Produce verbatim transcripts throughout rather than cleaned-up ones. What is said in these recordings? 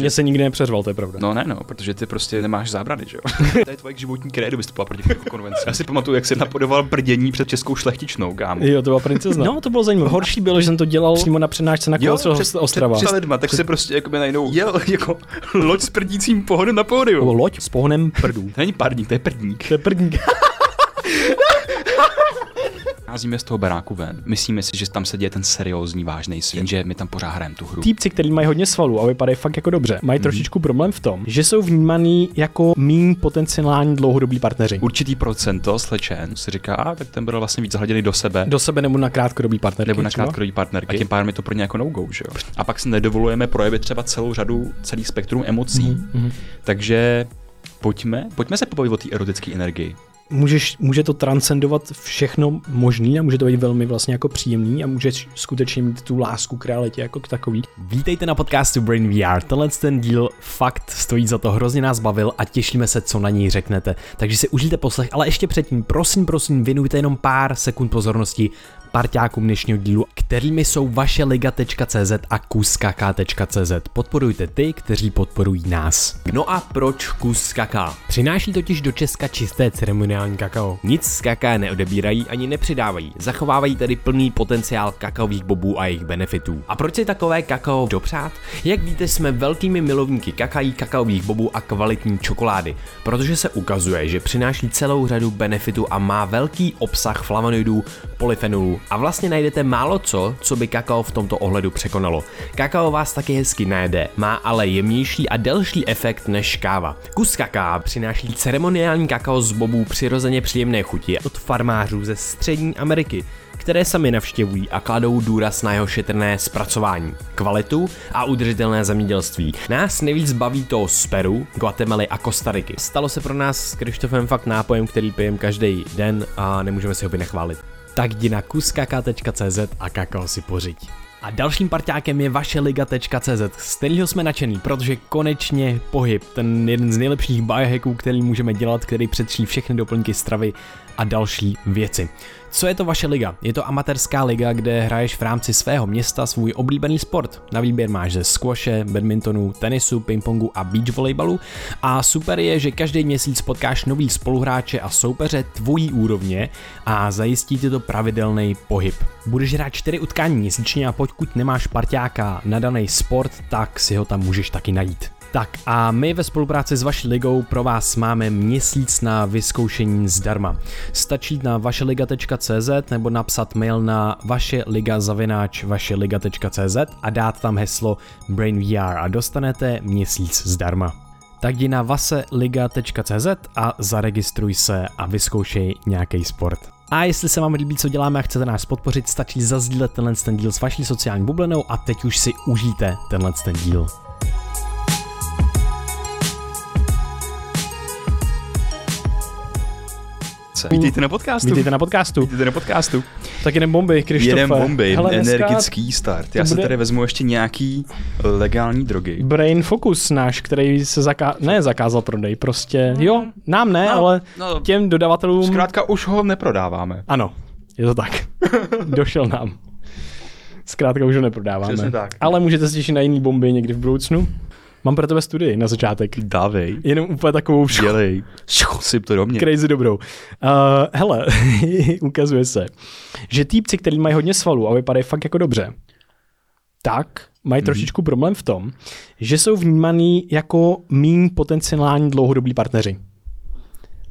Mě se nikdy nepřeřval, to je pravda. No ne, no, protože ty prostě nemáš zábrany, že jo. To je tvoje životní krédu vystupovat proti konvenci. Já si pamatuju, jak se napodoval brdění před českou šlechtičnou, kámo. Jo, to byla princezna. No, to bylo zajímavé. Horší bylo, že jsem to dělal přímo na přednášce na Kolostrohu Ostrava. Před lidma, tak před... se prostě jakoby najednou jel jako loď s prdícím pohonem na pódiu. Nebo loď s pohonem prdů. To není párník, to je prdník. To je prdník. Házíme z toho baráku ven. Myslíme si, že tam se děje ten seriózní, vážný svět, že my tam pořád hrajeme tu hru. Týpci, kteří mají hodně svalů a vypadají fakt jako dobře, mají mm-hmm. trošičku problém v tom, že jsou vnímaní jako míň potenciální dlouhodobí partneři. Určitý procento slečen si říká, a tak ten byl vlastně víc zahladěný do sebe. Do sebe nebo na krátkodobí partnerky. Nebo na krátkodobí partnerky. A tím pádem je to pro ně jako no-go, že jo. A pak si nedovolujeme projevit třeba celou řadu, celý spektrum emocí. Mm-hmm. Takže pojďme, pojďme se pobavit o té erotické energii. Můžeš, může to transcendovat všechno možný a může to být velmi vlastně jako příjemný a můžeš skutečně mít tu lásku k realitě jako k takový. Vítejte na podcastu Brain V R. Tenhle ten díl fakt stojí za to, hrozně nás bavil a těšíme se, co na něj řeknete. Takže si užijte poslech, ale ještě předtím, prosím, prosím, věnujte jenom pár sekund pozornosti parťákům dnešního dílu, kterými jsou vaseliga tečka cé zet a kuskakaa tečka cé zet. Podporujte ty, kteří podporují nás. No a proč kuskakaa? Přináší totiž do Česka čisté ceremoniální kakao. Nic z kakaa neodebírají ani nepřidávají. Zachovávají tedy plný potenciál kakaových bobů a jejich benefitů. A proč si takové kakao dopřát? Jak víte, jsme velkými milovníky kakaí, kakaových bobů a kvalitní čokolády, protože se ukazuje, že přináší celou řadu benefitů a má velký obsah flavonoidů, polyfenolů. A vlastně najdete málo co, co by kakao v tomto ohledu překonalo. Kakao vás taky hezky najede, má ale jemnější a delší efekt než káva. Kus kakaa přináší ceremoniální kakao z bobů přirozeně příjemné chuti od farmářů ze Střední Ameriky, které sami navštěvují a kladou důraz na jeho šetrné zpracování, kvalitu a udržitelné zemědělství. Nás nejvíc baví to z Peru, Guatemaly a Kostariky. Stalo se pro nás s Krištofem fakt nápojem, který pijeme každý den a nemůžeme si ho vynechválit. Tak jdi na kuskakaa tečka cé zet a kakao si pořiď. A dalším parťákem je vaseliga tečka cé zet, z kterého jsme nadšený, protože konečně pohyb, ten jeden z nejlepších biohacků, který můžeme dělat, který přetří všechny doplňky stravy a další věci. Co je to vaše liga? Je to amatérská liga, kde hraješ v rámci svého města svůj oblíbený sport. Na výběr máš ze squashe, badmintonu, tenisu, pingpongu a beachvolejbalu. A super je, že každý měsíc potkáš nový spoluhráče a soupeře tvojí úrovně a zajistí ti to pravidelný pohyb. Budeš hrát čtyři utkání měsíčně a pokud nemáš parťáka na daný sport, tak si ho tam můžeš taky najít. Tak a my ve spolupráci s vaší ligou pro vás máme měsíc na vyzkoušení zdarma. Stačí na vaseliga tečka cé zet nebo napsat mail na vaseliga zavináč vaseliga tečka cé zet a dát tam heslo Brain V R a dostanete měsíc zdarma. Tak jdi na vaseliga tečka cé zet a zaregistruj se a vyzkoušej nějaký sport. A jestli se vám líbí, co děláme a chcete nás podpořit, stačí zazdílet tenhle ten díl s vaší sociální bublinou a teď už si užijte tenhle ten díl. Vítejte na podcastu. Vítejte na podcastu. Vítejte na podcastu. Tak jeden bomby, Krištofe. Jeden bomby, hele, energický start. Já si bude... tady vezmu ještě nějaký legální drogy. Brain Focus náš, který se zaká... ne, zakázal prodej, prostě. Jo, nám ne, no, ale no, těm dodavatelům... Zkrátka už ho neprodáváme. Ano, je to tak. Došel nám. Zkrátka už ho neprodáváme. Přesně tak. Ale můžete se těšit na jiný bomby někdy v budoucnu. Mám pro tebe studii na začátek. Dávej. Jenom úplně takovou šuch. Dělej. Šuch, syp to do mě. Crazy dobrou. Uh, hele, ukazuje se, že týpci, kteří mají hodně svalů a vypadají fakt jako dobře, tak mají mm. trošičku problém v tom, že jsou vnímaní jako míň potenciální dlouhodobí partneři.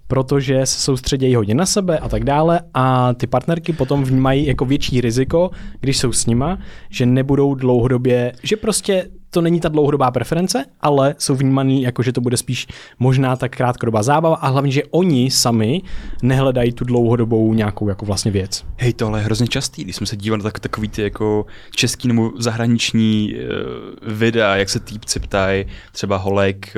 Protože se soustředějí hodně na sebe a tak dále a ty partnerky potom vnímají jako větší riziko, když jsou s nima, že nebudou dlouhodobě, že prostě to není ta dlouhodobá preference, ale jsou vnímaný jako, že to bude spíš možná tak krátkodobá zábava a hlavně, že oni sami nehledají tu dlouhodobou nějakou jako vlastně věc. Hej, tohle je hrozně častý, když jsme se dívali na tak, takový ty jako český nebo zahraniční uh, videa, jak se týpci ptají, třeba holek,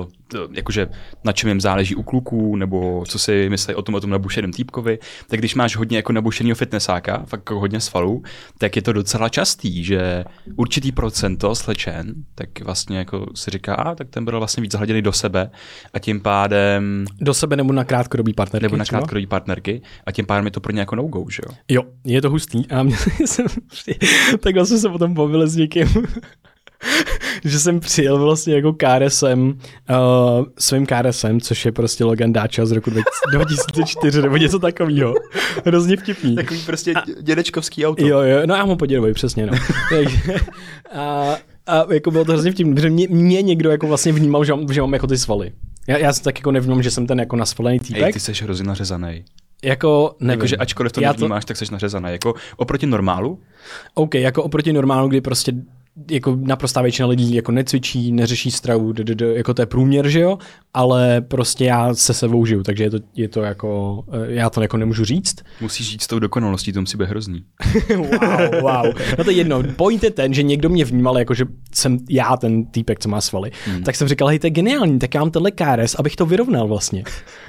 uh, jakože na čem jim záleží u kluků, nebo co si myslí o tom o tom nabušeném týpkovi, tak když máš hodně jako nabušenýho fitnessáka, fakt hodně svalů, tak je to docela častý, že určitý procento slečen, tak vlastně jako si říká, a tak ten byl vlastně víc zahladěný do sebe a tím pádem... Do sebe nebo na krátkodobí partnerky. Nebo na krátkodobí partnerky a tím pádem je to pro ně jako no-go, že jo? Jo, je to hustý a mě... tak vlastně se potom bavili s někým... že jsem přijel vlastně jako ká er esem, uh, svým ká er esem, což je prostě Logan Dáča z roku dva tisíce čtyři nebo něco takového. Hrozně vtipný. Takový prostě dědečkovský auto. Jo, jo, no já mu poděluji, přesně, no. a, a jako bylo to hrozně vtipný, protože mě, mě někdo jako vlastně vnímal, že mám, že mám jako ty svaly. Já, já jsem tak jako nevnímám, že jsem ten jako nasvalený týpek. Ej, ty seš hrozně nařezanej. Jako, nevím. Jakože ačkoliv to nevnímáš, to... tak seš nařezaný. Jako oproti normálu? OK, jako oproti normálu, kdy prostě jako naprostá většina lidí jako necvičí, neřeší stravu, d, d, d, jako to je průměr, že jo? Ale prostě já se sebou žiju, takže je to, je to jako, já to jako nemůžu říct. Musíš říct s tou dokonalostí, to musí být hrozný. wow, wow. No to je jedno. Point je ten, že někdo mě vnímal, jako že jsem já ten týpek, co má svaly. Hmm. Tak jsem říkal, hej, to je geniální, tak já mám tenhle ká er es, abych to vyrovnal vlastně.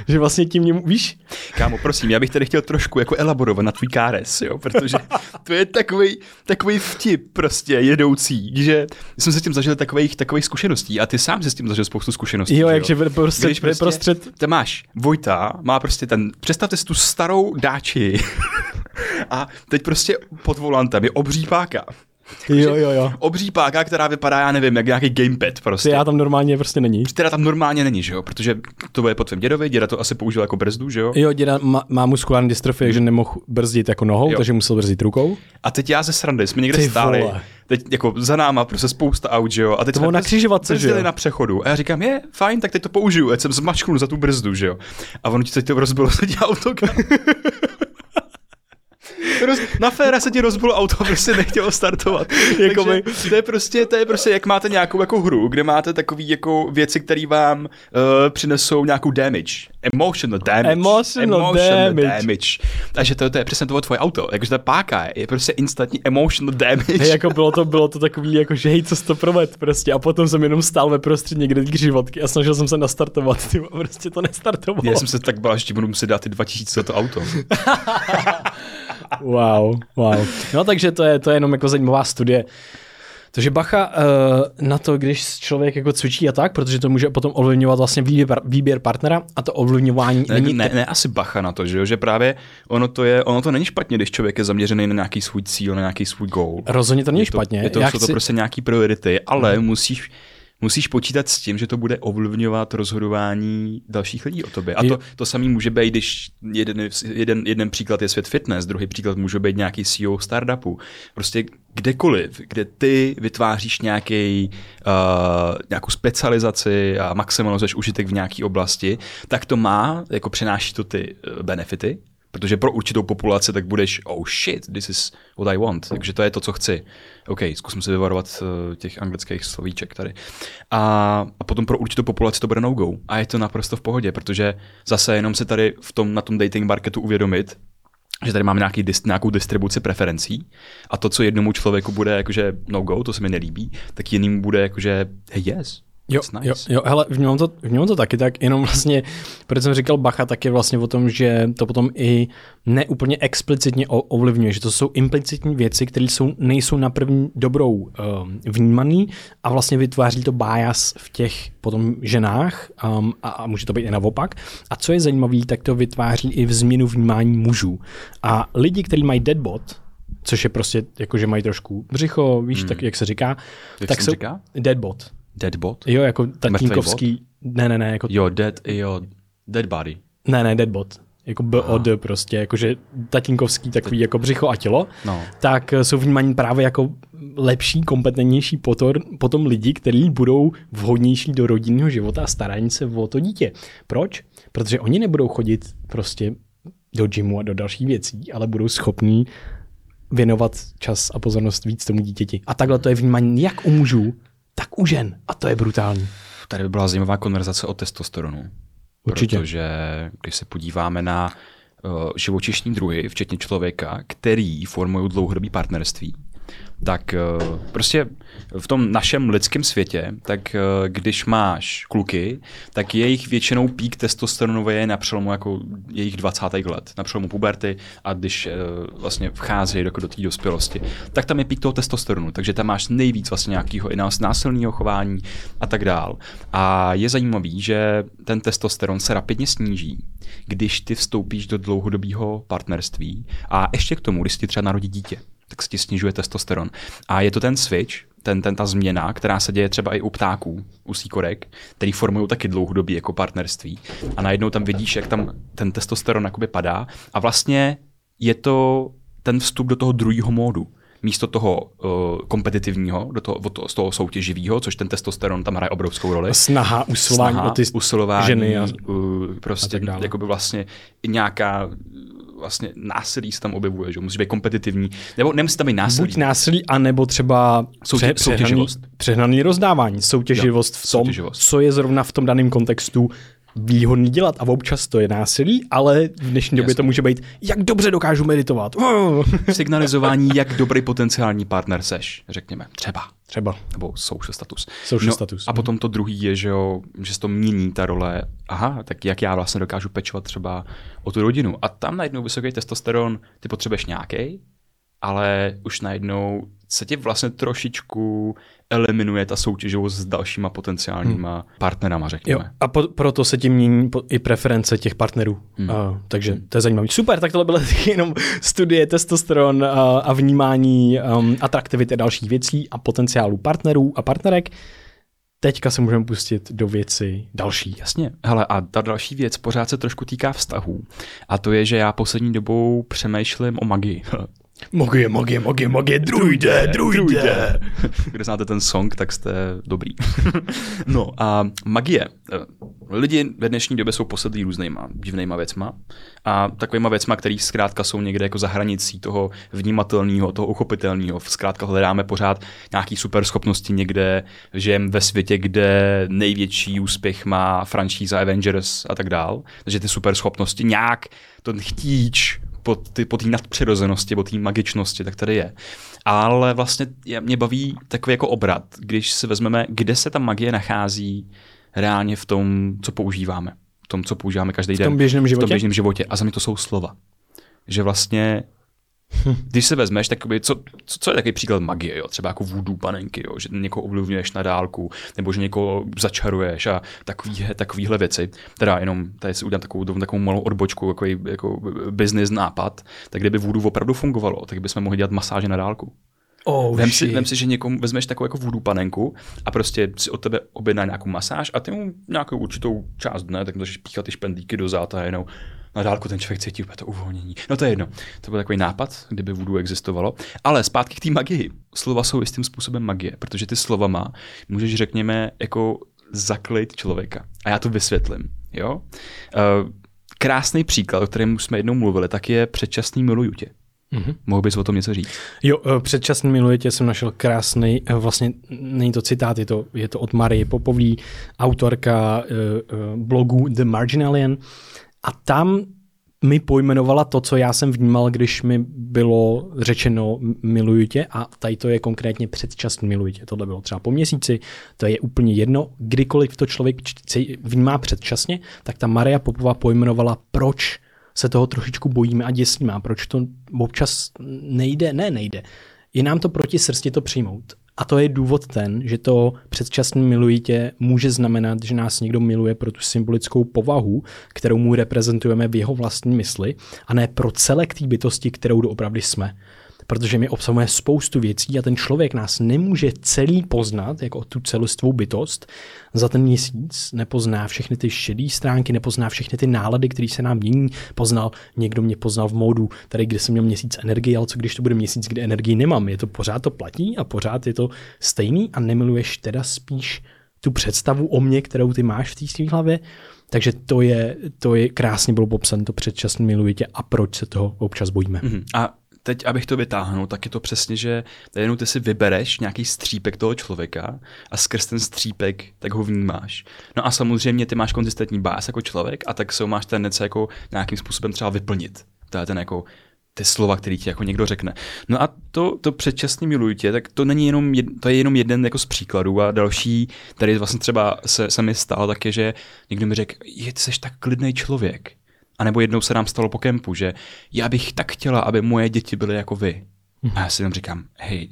že vlastně tím mě, víš? Kámo, prosím, já bych tady chtěl trošku jako elaborovat na tvůj ká er es, jo? Protože to je takový, takový vtip prostě jedoucí. Že jsem se s tím zažil takových, takových zkušeností a ty sám se s tím zažil spoustu zkušeností. Jo, jakže prostě, prostě prostřed... Tam máš, Vojta má prostě ten, představte si tu starou Dáči a teď prostě pod volantem je obří páka. Jo, jo, jo. Obří páka, která vypadá, já nevím, jak nějaký gamepad prostě. Já tam normálně prostě není. Teda tam normálně není, že jo, protože to bude po tvém dědovi, děda to asi použil jako brzdu, že jo. Jo, děda má, má muskulární dystrofii, že nemohl brzdit jako nohou, jo. Takže musel brzdit rukou. A teď já ze srandy, jsme někde ty stáli, vole. Teď jako za náma prostě spousta aut, že jo. A teď to jsme na křižovatce, že jo. Na přechodu. A já říkám, je, fajn, tak teď to použiju, ať jsem zmačknul za tu brzdu, že jo. A ono ti teď to rozbilo se auto. Roz, na féra se ti rozbilo auto, prostě nechtělo startovat. jako my, to je prostě, to je prostě, jak máte nějakou jako hru, kde máte takový jako věci, které vám uh, přinesou nějakou damage. Emotional damage. Emotional, emotional damage. damage. Takže to, to je přesně to tvoje auto. Jakože ta páka je, je prostě instantní emotional damage. Hey, jako bylo to, bylo to takový, jako že hej, co jsi to provedl prostě. A potom jsem jenom stál ve prostřed někde křižovatky a snažil jsem se nastartovat. Ty, prostě to nestartovalo. Já jsem se tak bál, že ti budu muset dát ty dva tisíce za to auto. Wow, wow. No takže to je, to je jenom jako zajímavá studie. Takže bacha uh, na to, když člověk jako cvičí a tak, protože to může potom ovlivňovat vlastně výběr, výběr partnera a to ovlivňování ne, není... Ne, ne, asi bacha na to, že jo, že právě ono to je, ono to není špatně, když člověk je zaměřený na nějaký svůj cíl, na nějaký svůj goal. Rozhodně to není je špatně. To, je to, jsou chci... to prostě nějaký priority, ale hmm. musíš... Musíš počítat s tím, že to bude ovlivňovat rozhodování dalších lidí o tobě. A to, to samé může být, když jeden, jeden, jeden příklad je svět fitness, druhý příklad může být nějaký C E O startupu. Prostě kdekoliv, kde ty vytváříš nějaký, uh, nějakou specializaci a maximalizuješ užitek v nějaké oblasti, tak to má, jako přináší to ty benefity. Protože pro určitou populaci tak budeš oh shit, this is what I want. Takže to je to, co chci. OK, zkusím se vyvarovat uh, těch anglických slovíček tady. A, a potom pro určitou populaci to bude no-go. A je to naprosto v pohodě, protože zase jenom se tady v tom, na tom dating marketu uvědomit, že tady máme nějaký, nějakou distribuci preferencí a to, co jednomu člověku bude jakože no-go, to se mi nelíbí, tak jiným bude jakože hey, yes. Jo, nice. jo, jo, hele, vnímám to, vnímám to taky tak, jenom vlastně, protože jsem říkal bacha, tak je vlastně o tom, že to potom i neúplně explicitně ovlivňuje, že to jsou implicitní věci, které jsou, nejsou na první dobrou um, vnímaný a vlastně vytváří to bias v těch potom ženách um, a, a může to být i naopak. A co je zajímavé, tak to vytváří i v změnu vnímání mužů. A lidi, kteří mají deadbot, což je prostě, jakože mají trošku břicho, víš, hmm. tak jak se říká. Jak tak se říká? Deadbot. Deadbot? Jo, jako tatínkovský... Ne, ne, ne. Jako... Jo, dead, jo, dead body. Ne, ne, deadbot. Jako bod prostě, jakože tatínkovský takový T- jako břicho a tělo. No. Tak jsou vnímaní právě jako lepší, kompetentnější potor, potom lidi, kteří budou vhodnější do rodinného života a starání se o to dítě. Proč? Protože oni nebudou chodit prostě do gymu a do dalších věcí, ale budou schopní věnovat čas a pozornost víc tomu dítěti. A takhle to je vnímání jak u mužů, tak u žen. A to je brutální. Tady by byla zajímavá konverzace o testosteronu. Určitě. Protože když se podíváme na uh, živočišní druhy, včetně člověka, který formují dlouhodobý partnerství, tak uh, prostě v tom našem lidském světě, tak uh, když máš kluky, tak jejich většinou pík testosteronu je na přelomu jako jejich dvacátých let, na přelomu puberty a když uh, vlastně vchází do, do té dospělosti, tak tam je pík toho testosteronu, takže tam máš nejvíc vlastně nějakého násilného chování a tak dál. A je zajímavý, že ten testosteron se rapidně sníží, když ty vstoupíš do dlouhodobého partnerství a ještě k tomu, když ti třeba narodí dítě, tak se ti snižuje testosteron. A je to ten switch, ten, ten, ta změna, která se děje třeba i u ptáků, u síkorek, který formují taky dlouhodobí jako partnerství. A najednou tam vidíš, jak tam ten testosteron jakoby padá. A vlastně je to ten vstup do toho druhého módu. Místo toho uh, kompetitivního, do toho, z toho soutěživého, což ten testosteron tam hraje obrovskou roli. A snaha, usilování, snaha, o ty usilování, ženy a, uh, prostě jakoby vlastně nějaká vlastně násilí se tam objevuje, že musí být kompetitivní, nebo nemusí tam být násilí. Buď násilí, anebo třeba Soutě, pře- přehnaný, přehnaný rozdávání, soutěživost jo, v tom, soutěživost. Co je zrovna v tom daném kontextu výhodný dělat a občas to je násilí, ale v dnešní době Jasně. to může být, jak dobře dokážu meditovat. Signalizování, jak dobrý potenciální partner seš, řekněme. Třeba. Třeba. Nebo social status. Social no, status. A potom to druhý je, že, jo, že se to mění ta role, aha, tak jak já vlastně dokážu pečovat třeba o tu rodinu. A tam najednou vysoký testosteron, ty potřebuješ nějaký, ale už najednou se ti vlastně trošičku eliminuje ta soutěživost s dalšíma potenciálníma hmm. partnerama, řekněme. Jo, a po, proto se tím mění i preference těch partnerů. Hmm. Uh, takže hmm. to je zajímavé. Super, tak tohle byla jenom studie testosteron uh, a vnímání um, atraktivity dalších věcí a potenciálů partnerů a partnerek. Teďka se můžeme pustit do věci další. Jasně. Hele, a ta další věc pořád se trošku týká vztahů. A to je, že já poslední dobou přemýšlím o magii. Magie, magie, magie, magie, druide, druide. Kdo znáte ten song, tak jste dobrý. No a magie. Lidi v dnešní době jsou posedlí různýma divnýma věcma a takovýma věcma, které zkrátka jsou někde jako za hranicí toho vnímatelného, toho uchopitelného. Zkrátka hledáme pořád nějaký super schopnosti někde, žijeme ve světě, kde největší úspěch má franšíza Avengers a tak dál. Takže ty super schopnosti nějak ten chtíč po té po nadpřirozenosti, po té magičnosti, tak tady je. Ale vlastně mě baví takový jako obrat, když si vezmeme, kde se ta magie nachází reálně v tom, co používáme. V tom, co používáme každý den. V tom běžném životě? V tom běžném životě. A za mě to jsou slova. Že vlastně, když se vezmeš, tak co, co je takový příklad magie, jo? Třeba jako voodoo panenky, jo? Že někoho ovlivňuješ na dálku, nebo že někoho začaruješ a takovýhle, takovýhle věci. Teda jenom, tady si udělám takovou, takovou malou odbočku, takový jako business nápad, tak kdyby voodoo opravdu fungovalo, tak bychom mohli dělat masáže na dálku. Oh, vem, si, vem si, že někomu vezmeš takovou jako voodoo panenku a prostě si od tebe objedná nějakou masáž a ty mu nějakou určitou část dne, tak můžeš píchat ty špendlíky do záta jenom. Na dálku ten člověk cítí úplně to uvolnění. No to je jedno. To byl takový nápad, kdyby voodoo existovalo. Ale zpátky k té magii. Slova jsou jistým způsobem magie, protože ty slovama můžeš, řekněme, jako zaklejt člověka. A já to vysvětlím. Jo? Krásný příklad, o kterém jsme jednou mluvili, tak je předčasný miluju tě. Mm-hmm. Mohl bys o tom něco říct? Jo, předčasný miluju tě jsem našel krásný, vlastně není to citát, je to, je to od Marie Popový, autorka blogu The Marginalian. A tam mi pojmenovala to, co já jsem vnímal, když mi bylo řečeno miluju tě a tady to je konkrétně předčasný miluju tě. Tohle bylo třeba po měsíci, to je úplně jedno. Kdykoliv to člověk vnímá předčasně, tak ta Maria Popová pojmenovala, proč se toho trošičku bojíme a děsíme a proč to občas nejde, ne nejde. Je nám to proti srsti to přijmout. A to je důvod ten, že to předčasný miluji tě může znamenat, že nás někdo miluje pro tu symbolickou povahu, kterou mu reprezentujeme v jeho vlastní mysli, a ne pro celek té bytosti, kterou doopravdy jsme. Protože my obsahujeme spoustu věcí a ten člověk nás nemůže celý poznat, jako tu celistvou bytost, za ten měsíc nepozná všechny ty šedé stránky, nepozná všechny ty nálady, které se nám mění. Poznal, někdo mě poznal v módu, tady, kde jsem měl měsíc energie, ale co když to bude měsíc, kde energii nemám. Je to pořád to platí a pořád je to stejný a nemiluješ teda spíš tu představu o mě, kterou ty máš v té své hlavě. Takže to je, to je krásně bylo popsané, to předčasný miluji tě a proč se toho občas bojíme. Mm-hmm. A teď, abych to vytáhnul, tak je to přesně, že jenom ty si vybereš nějaký střípek toho člověka a skrz ten střípek tak ho vnímáš. No a samozřejmě ty máš konzistentní báz jako člověk a tak se máš tendence jako nějakým způsobem třeba vyplnit. To je ten jako ty slova, který ti jako někdo řekne. No a to, to předčasný miluju tě, tak to není jenom, jed, to je jenom jeden jako z příkladů a další, tady vlastně třeba se, se mi stalo taky, že někdo mi řekl, je, ty seš tak klidnej člověk. A nebo jednou se nám stalo po kempu, že já bych tak chtěla, aby moje děti byly jako vy. Mm. A já si tam říkám, hej,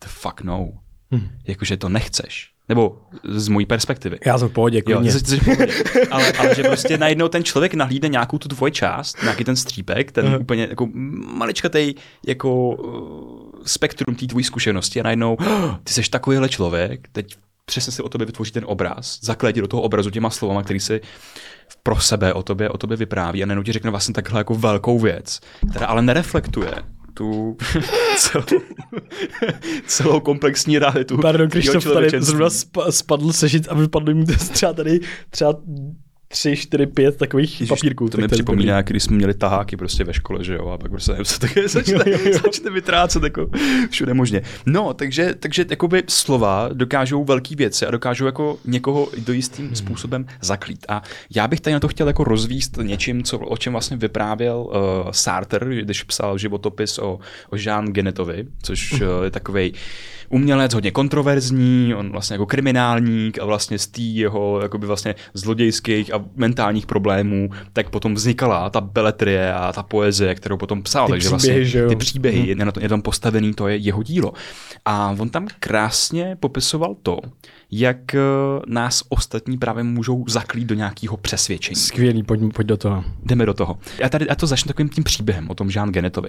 the fuck no. Mm. Jakože to nechceš. Nebo z mojí perspektivy. Já jsem v pohodě, klidně. Jo, jsi v pohodě. Ale, ale že prostě najednou ten člověk nahlídne nějakou tu tvoji část, nějaký ten střípek, ten uh-huh. úplně jako maličkatej jako spektrum té tvojí zkušenosti a najednou, ty seš takovýhle člověk, teď přesně si o tobě vytvoří ten obraz, zaklédí do toho obrazu těma slovama, který si pro sebe o tobě, o tobě vypráví a najednou ti řekne vlastně takhle jako velkou věc, která ale nereflektuje tu celou, celou komplexní realitu. Pardon, Krištof, tady zrovna spadl sežit a vypadl mi třeba tady třeba tři, čtyři, pět takových Ježiš, papírků. To mi připomíná, když jsme měli taháky prostě ve škole, že jo, a pak prostě se také začne, začne vytrácet jako všude možně. No, takže, takže jakoby slova dokážou velký věci a dokážou jako někoho do jistým hmm. způsobem zaklít. A já bych tady na to chtěl jako rozvíst něčím, co, o čem vlastně vyprávěl uh, Sartre, když psal životopis o, o Jean Genetovi, což hmm. uh, je takovej umělec, hodně kontroverzní, on vlastně jako kriminálník a vlastně z té jeho jakoby vlastně zlodějských a mentálních problémů, tak potom vznikala ta beletrie a ta poezie, kterou potom psal. Ty takže příběhy, vlastně, že ty příběhy, hmm. je, na to, je tam postavený, to je jeho dílo. A on tam krásně popisoval to, jak nás ostatní právě můžou zaklít do nějakého přesvědčení. Skvělý, pojď, pojď do toho. Jdeme do toho. Já, tady, já to začnu takovým tím příběhem o tom Jean Genetovi.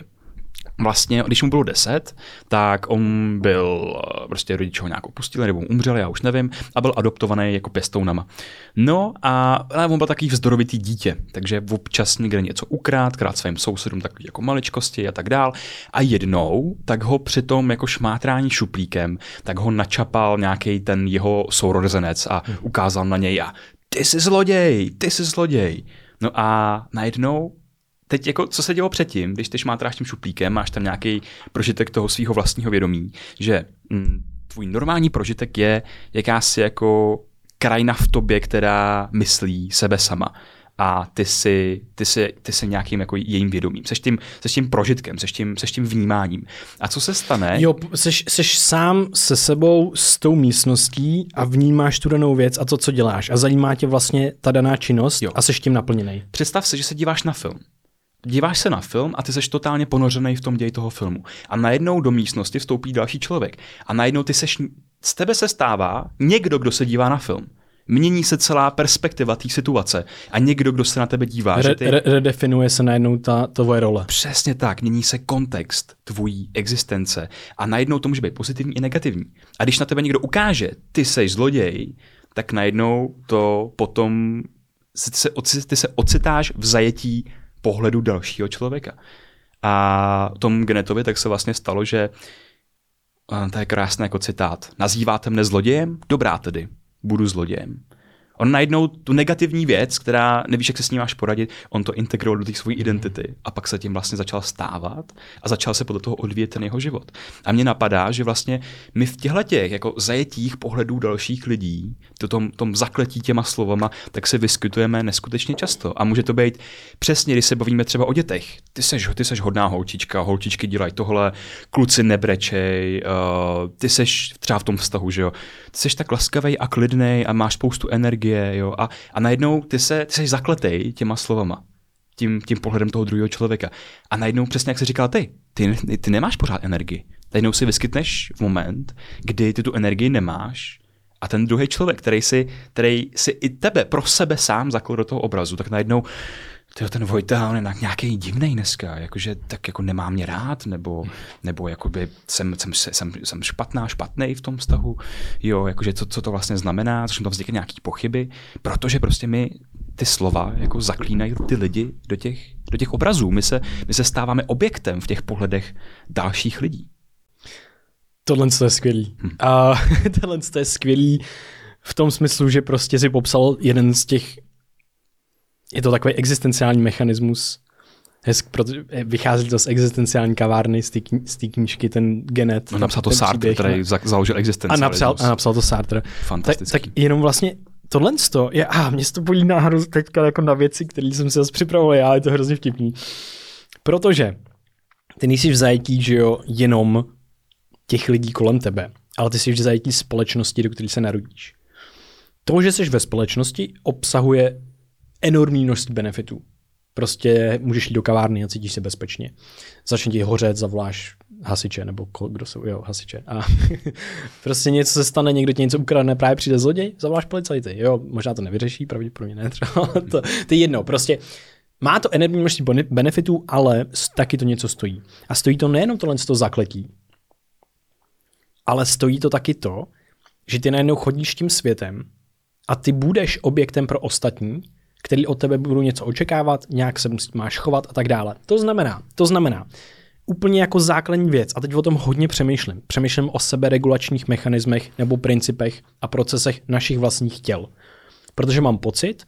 Vlastně, když mu bylo deset, tak on byl, prostě rodiče ho nějak opustili, nebo umřeli, já už nevím, a byl adoptovaný jako pěstounama. No a on byl takový vzdorovitý dítě, takže občas někde něco ukrát, krát svým sousedům takový jako maličkosti a tak dál. A jednou, tak ho při tom jako šmátrání šuplíkem, tak ho načapal nějaký ten jeho sourozenec a ukázal na něj a ty jsi zloděj, ty jsi zloděj. No a najednou teď jako, co se dělo předtím, když ty šmátráš tím šuplíkem, máš tam nějaký prožitek toho svého vlastního vědomí, že mm, tvůj normální prožitek je jakási jako krajina v tobě, která myslí sebe sama. A ty jsi, ty jsi, ty jsi nějakým jako jejím vědomím. Seš tím, seš tím prožitkem, seš tím, seš tím vnímáním. A co se stane? Jo, seš, seš sám se sebou, s tou místností a vnímáš tu danou věc a to, co děláš. A zajímá tě vlastně ta daná činnost, jo. A seš tím naplněnej. Představ si, že se díváš na film. Díváš se na film a ty seš totálně ponořený v tom ději toho filmu. A najednou do místnosti vstoupí další člověk. A najednou ty seš, z tebe se stává někdo, kdo se dívá na film. Mění se celá perspektiva té situace a někdo, kdo se na tebe dívá. Re, že ty... re, redefinuje se najednou ta tvoje role. Přesně tak, mění se kontext tvojí existence a najednou to může být pozitivní i negativní. A když na tebe někdo ukáže, ty seš zloděj, tak najednou to potom se, ty se ocitáš v zajetí pohledu dalšího člověka. A tomu Genetovi tak se vlastně stalo, že to je krásné jako citát. Nazýváte mne zlodějem? Dobrá tedy, budu zlodějem. On najednou tu negativní věc, která nevíš, jak se s ní máš poradit, on to integroval do té své identity a pak se tím vlastně začal stávat a začal se podle toho odvíjet ten jeho život. A mně napadá, že vlastně my v těchto těch jako zajetích pohledů dalších lidí, to tom, tom zakletí těma slovama, tak se vyskytujeme neskutečně často. A může to být přesně, když se bavíme třeba o dětech. Ty seš, ty seš hodná holčička, holčičky dělají tohle, kluci nebrečej, uh, ty seš třeba v tom vztahu, že jo. Ty seš tak laskavej a klidnej a máš spoustu energie. Je, jo, a, a najednou ty se, ty seš zakletej těma slovama, tím, tím pohledem toho druhého člověka. A najednou přesně, jak jsi říkal ty, ty, ty nemáš pořád energii. Najednou si vyskytneš v moment, kdy ty tu energii nemáš a ten druhý člověk, který si, který si i tebe, pro sebe sám zakl do toho obrazu, tak najednou tyjo, ten Vojta, on je nějaký divnej dneska, jakože tak jako nemá mě rád, nebo, nebo jakoby jsem, jsem, jsem, jsem špatná, špatnej v tom vztahu, jo, jakože co, co to vlastně znamená, což tam vznikají nějaký pochyby, protože prostě my ty slova jako zaklínají ty lidi do těch, do těch obrazů, my se, my se stáváme objektem v těch pohledech dalších lidí. Tohle je skvělý. Hm. A tohle je skvělý v tom smyslu, že prostě si popsal jeden z těch. Je to takový existenciální mechanismus, hezk, protože vychází to z existenciální kavárny, z té kni- knížky, ten Genet. No, napsal to Sartre, který založil existencialismus. A napsal, a napsal to Sartre. Fantastický. Ta, tak jenom vlastně tohle to, je, a mě to bolí náhodou teďka jako na věci, které jsem si zase připravoval, já je to hrozně vtipný. Protože ty nejsi v zajetí, že jo, jenom těch lidí kolem tebe, ale ty jsi v zajetí společnosti, do které se narodíš. To, že jsi ve společnosti, obsahuje enormní množství benefitů. Prostě můžeš jít do kavárny a cítíš se bezpečně. Začne ti hořet, zavoláš hasiče, nebo kdo jsou, jo, hasiče. A prostě něco se stane, někdo ti něco ukradne, právě přijde zloděj, zavoláš policajty. Jo, možná to nevyřeší, pravděpodobně ne, to, to je jedno. Prostě má to enormní množství benefitů, ale taky to něco stojí. A stojí to nejenom tohle, co to zakletí, ale stojí to taky to, že ty najednou chodíš tím světem a ty budeš objektem pro ostatní, který od tebe budou něco očekávat, nějak se máš chovat a tak dále. To znamená, to znamená, úplně jako základní věc, a teď o tom hodně přemýšlím, přemýšlím o seberegulačních mechanismech nebo principech a procesech našich vlastních těl. Protože mám pocit,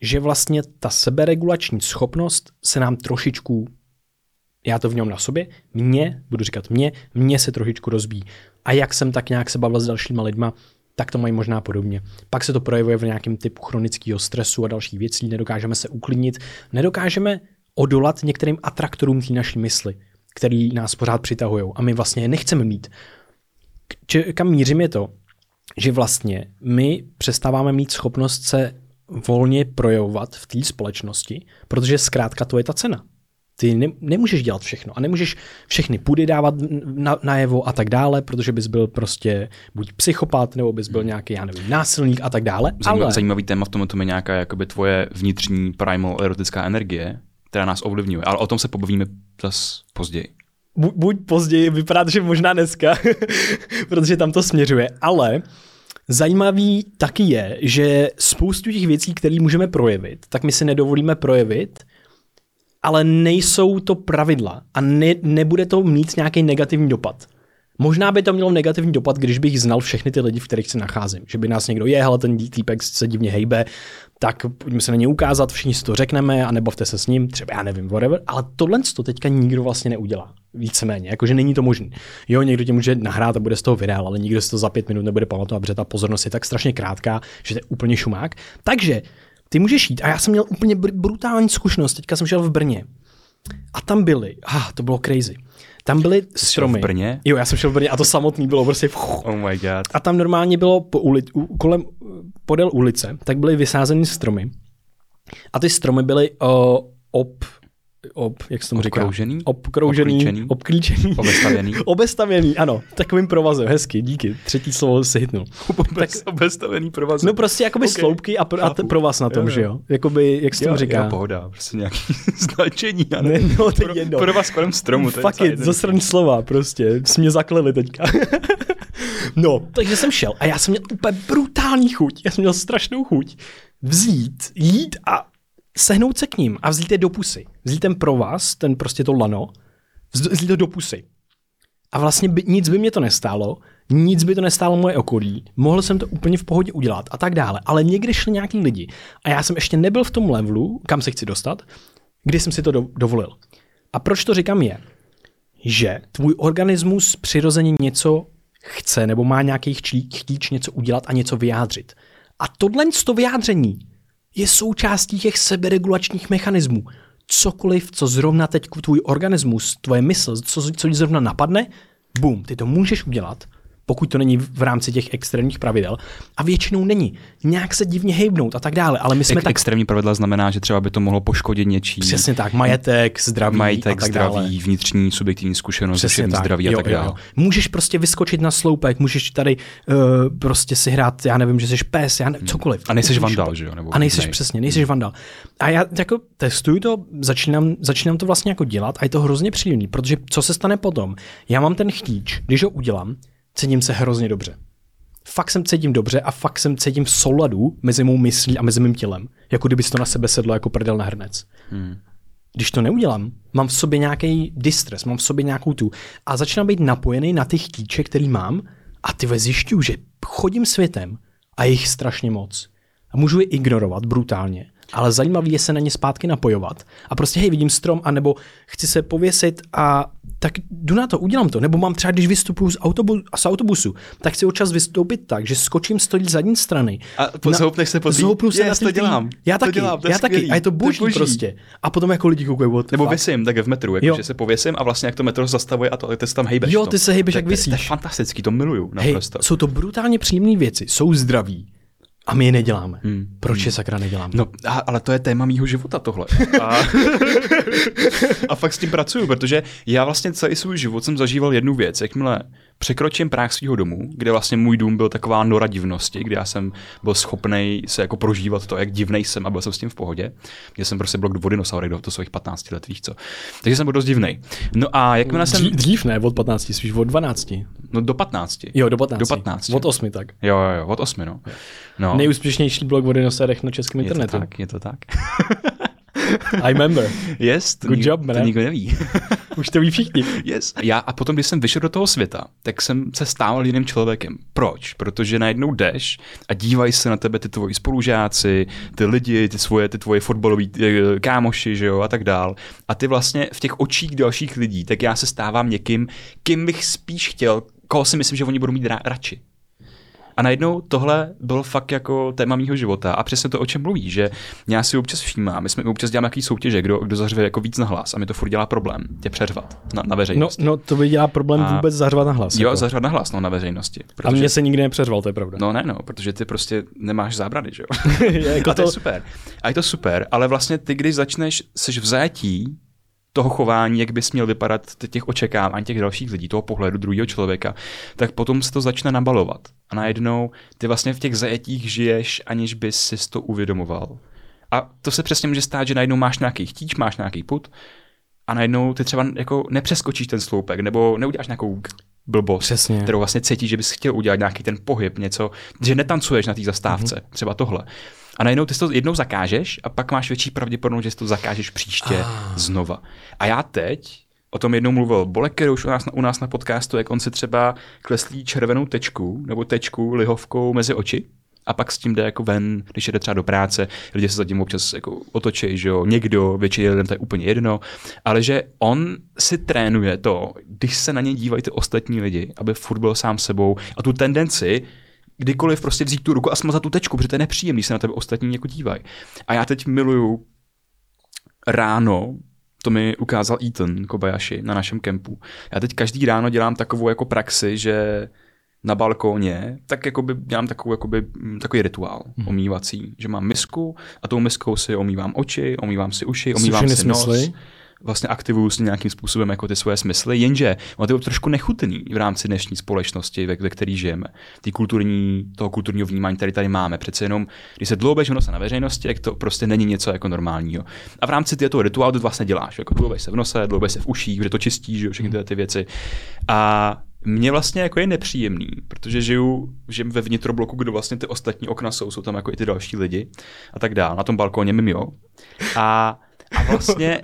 že vlastně ta seberegulační schopnost se nám trošičku, já to v něm na sobě, mě, budu říkat mě, mě se trošičku rozbíjí. A jak jsem tak nějak se bavil s dalšíma lidma, tak to mají možná podobně. Pak se to projevuje v nějakém typu chronického stresu a dalších věcí, nedokážeme se uklidnit, nedokážeme odolat některým atraktorům té naší mysli, který nás pořád přitahujou a my vlastně je nechceme mít. K- kam mířím je to, že vlastně my přestáváme mít schopnost se volně projevovat v té společnosti, protože zkrátka to je ta cena. Ty ne- nemůžeš dělat všechno a nemůžeš všechny půdy dávat na- najevo a tak dále, protože bys byl prostě buď psychopat, nebo bys byl nějaký, já nevím, násilník a tak dále. Zajímavý, ale... zajímavý téma v tom je nějaká jakoby tvoje vnitřní primal erotická energie, která nás ovlivňuje, ale o tom se pobavíme zas později. Bu- buď později, vypadá, že možná dneska, protože tam to směřuje, ale... Zajímavý taky je, že spoustu těch věcí, které můžeme projevit, tak my si nedovolíme projevit, ale nejsou to pravidla a ne, nebude to mít nějaký negativní dopad. Možná by to mělo negativní dopad, když bych znal všechny ty lidi, v kterých se nacházím. Že by nás někdo je, hele, ten týpek se divně hejbe, tak pojďme se na ně ukázat, všichni si to řekneme a nebavte se s ním, třeba já nevím, whatever, ale tohle to teďka nikdo vlastně neudělá. Víceméně, jakože není to možné. Jo, někdo tě může nahrát a bude z toho virál, ale nikdo si to za pět minut nebude pamatovat, protože ta pozornost je tak strašně krátká, že to je úplně šumák. Takže ty můžeš jít a já jsem měl úplně br- brutální zkušenost, teďka jsem šel v Brně. A tam byly, ah, to bylo crazy. Tam byly stromy. V Brně? Jo, já jsem šel v Brně a to samotný bylo prostě. Oh my god. A tam normálně bylo po uli, u, kolem podél ulice, tak byly vysázeny stromy. A ty stromy byly uh, ob ob, jak se tomu říká? Obkroužený? Obkroužený, obklíčený, obestavěný. Obestavěný, ano, takovým provazem, hezky, díky. Třetí slovo se hitnul. Obes, tak, obestavený provaz. No prostě jakoby okay. Sloupky a, pro, a t- provaz na tom, jo, že jo? Jakoby, jak se tomu říká? Jo, pohoda, prostě nějaký značení. Já ne, no, to je jedno. Provaz kolem stromu. Fuck it, zasrn slova, prostě. Jsi mě zakleli teďka. No, takže jsem šel a já jsem měl úplně brutální chuť. Já jsem měl strašnou chuť vzít, jít a sehnout se k ním a vzít je do pusy. Vzít ten provaz, ten prostě to lano, vzít to do pusy. A vlastně by, nic by mě to nestálo, nic by to nestálo moje okolí, mohl jsem to úplně v pohodě udělat a tak dále. Ale někde šli nějaký lidi a já jsem ještě nebyl v tom levelu, kam se chci dostat, kdy jsem si to do, dovolil. A proč to říkám je, že tvůj organismus přirozeně něco chce nebo má nějaký chtíč něco udělat a něco vyjádřit. A tohle to vyjádření je součástí těch seberegulačních mechanismů. Cokoliv, co zrovna teď tvůj organismus, tvoje mysl, co, co ti zrovna napadne, bum, ty to můžeš udělat, pokud to není v rámci těch extrémních pravidel. A většinou není. Nějak se divně hejbnout a tak dále. Ale my jsme Jak tak... Extrémní pravidla znamená, že třeba by to mohlo poškodit něčí. Přesně tak. Majetek, zdraví Majetek, a tak zdraví, dále. Vnitřní subjektivní zkušenost, duševní zdraví jo, a tak dále. Jo, jo. Můžeš prostě vyskočit na sloupek, můžeš tady uh, prostě si hrát, já nevím, že jsi pes, já nevím, cokoliv. A nejseš vandal, že jo? Nebo a nejseš nej. přesně, nejseš vandal. A já jako testuju to, začínám, začínám to vlastně jako dělat a je to hrozně příjemný, protože co se stane potom? Já mám ten chtíč, když ho udělám, cítím se hrozně dobře. Fakt jsem cítím dobře a fakt jsem cítím v souladu mezi mou myslí a mezi mým tělem. Jako kdyby to na sebe sedlo jako prdel na hrnec. Hmm. Když to neudělám, mám v sobě nějaký distres, mám v sobě nějakou tu. A začínám být napojený na ty chtíče, který mám a ty zjišťuju, že chodím světem a je jich strašně moc. A můžu je ignorovat brutálně. Ale zajímavý je se na ně zpátky napojovat. A prostě hej, vidím strom, anebo chci se pověsit a tak jdu na to, udělám to. Nebo mám třeba, když vystupuju z, autobu- z autobusu, tak si občas vystoupit tak, že skočím stolí z zadní strany. A na, zhoupneš se po zhoupnu se yes, na to dělám. Já taky, dělám, já taky. A je to boží, to boží prostě. A potom jako lidi koukají. Nebo vysím tak v metru, jako, že se pověsím a vlastně jak to metro zastavuje a to, ale ty se tam hejbeš. Jo, ty se hejbeš, jak vysíš. To je fantastický, to miluju naprosto. Jsou to brutálně příjemné věci, jsou zdraví. A my je neděláme. Hmm. Proč je sakra neděláme? No, a, ale to je téma mýho života tohle. A, a fakt s tím pracuju, protože já vlastně celý svůj život jsem zažíval jednu věc. Jakmile překročím práh svého domu, kde vlastně můj dům byl taková nora divnosti, kde já jsem byl schopnej se jako prožívat to, jak divnej jsem, a byl jsem s tím v pohodě. Měl jsem prostě blok dvojdinosaury do svých patnácti let, víš co. Takže jsem byl dost divnej. No a jakmile jsem... Dřív ne, od patnácti, spíš od dvanácti. No do patnácti. Jo, do patnácti. Do patnácti. Od osmi tak. Jo, jo, jo, od osmi, no. no. Nejúspěšnější blok o dinosaurech na českém je internetu. To tak, je to tak. I remember. Yes. Good nik- job, man. To nikdo neví. Už to ví všichni. Yes. Já a potom, když jsem vyšel do toho světa, tak jsem se stával jiným člověkem. Proč? Protože najednou jdeš a dívají se na tebe ty tvoji spolužáci, ty lidi, ty, svoje, ty tvoje fotbaloví kámoši, že jo, a tak dál. A ty vlastně v těch očích dalších lidí, tak já se stávám někým, kým bych spíš chtěl, koho si myslím, že oni budou mít ra- radši. A najednou tohle byl fakt jako téma mýho života a přesně to, o čem mluví, že já si občas všímám, my jsme občas děláme nějaký soutěže, kdo, kdo zařve jako víc na hlas a mi to furt dělá problém tě přeřvat na, na veřejnosti. No, no to by dělá problém a vůbec zařvat na hlas. Jo, jako. zařvat na hlas, no, na veřejnosti. Protože... A mě se nikdy nepřeřval, to je pravda. No ne, no, protože ty prostě nemáš zábrany, že jo. jako a to je super. A je to super, ale vlastně ty, když začneš, seš v zajetí toho chování, jak bys měl vypadat, těch očekávání těch dalších lidí, toho pohledu druhého člověka, tak potom se to začne nabalovat. A najednou ty vlastně v těch zajetích žiješ, aniž bys si to uvědomoval. A to se přesně může stát, že najednou máš nějaký chtíč, máš nějaký put a najednou ty třeba jako nepřeskočíš ten sloupek nebo neuděláš nějakou blbost, přesně, kterou vlastně cítíš, že bys chtěl udělat nějaký ten pohyb, něco, že netancuješ na té zastávce, mm-hmm. třeba tohle. A najednou ty to jednou zakážeš a pak máš větší pravděpodobnost, že si to zakážeš příště ah. znova. A já teď, o tom jednou mluvil Bolek, který už u nás, u nás na podcastu, jak on si třeba kleslí červenou tečku nebo tečku lihovkou mezi oči a pak s tím jde jako ven, když jde třeba do práce, lidi se zatím občas jako otočí, že jo, někdo, většině lidem to je úplně jedno, ale že on si trénuje to, když se na ně dívají ty ostatní lidi, aby furt byl sám sebou a tu tendenci kdykoliv prostě vzít tu ruku a smazat tu tečku, protože to je nepříjemný, když se na tebe ostatní jako dívají. A já teď miluju ráno, to mi ukázal Ethan Kobayashi na našem kempu. Já teď každý ráno dělám takovou jako praxi, že na balkóně, tak jakoby dělám takovou, jakoby, takový rituál hmm. omývací, že mám misku a tou miskou si omývám oči, omývám si uši, omývám si nos. Smysly? Vlastně aktivuju si nějakým způsobem jako ty svoje smysly, jenže ono to je trošku nechutný v rámci dnešní společnosti, ve, ve které žijeme. Ty kulturní, toho kulturního vnímání, které tady máme. Přece jenom, když se dloubeš v nose na veřejnosti, tak to prostě není něco jako normálního. A v rámci toho rituálu to vlastně děláš. Jako dloubeš se v nose, dloubeš se v uších, kde to čistíš, všechny ty věci. A mně vlastně jako je nepříjemný, protože žiju, žiju ve vnitrobloku, kde vlastně ty ostatní okna jsou, jsou tam jako i ty další lidi a tak dále. Na tom balkóně mimo, jo. A A vlastně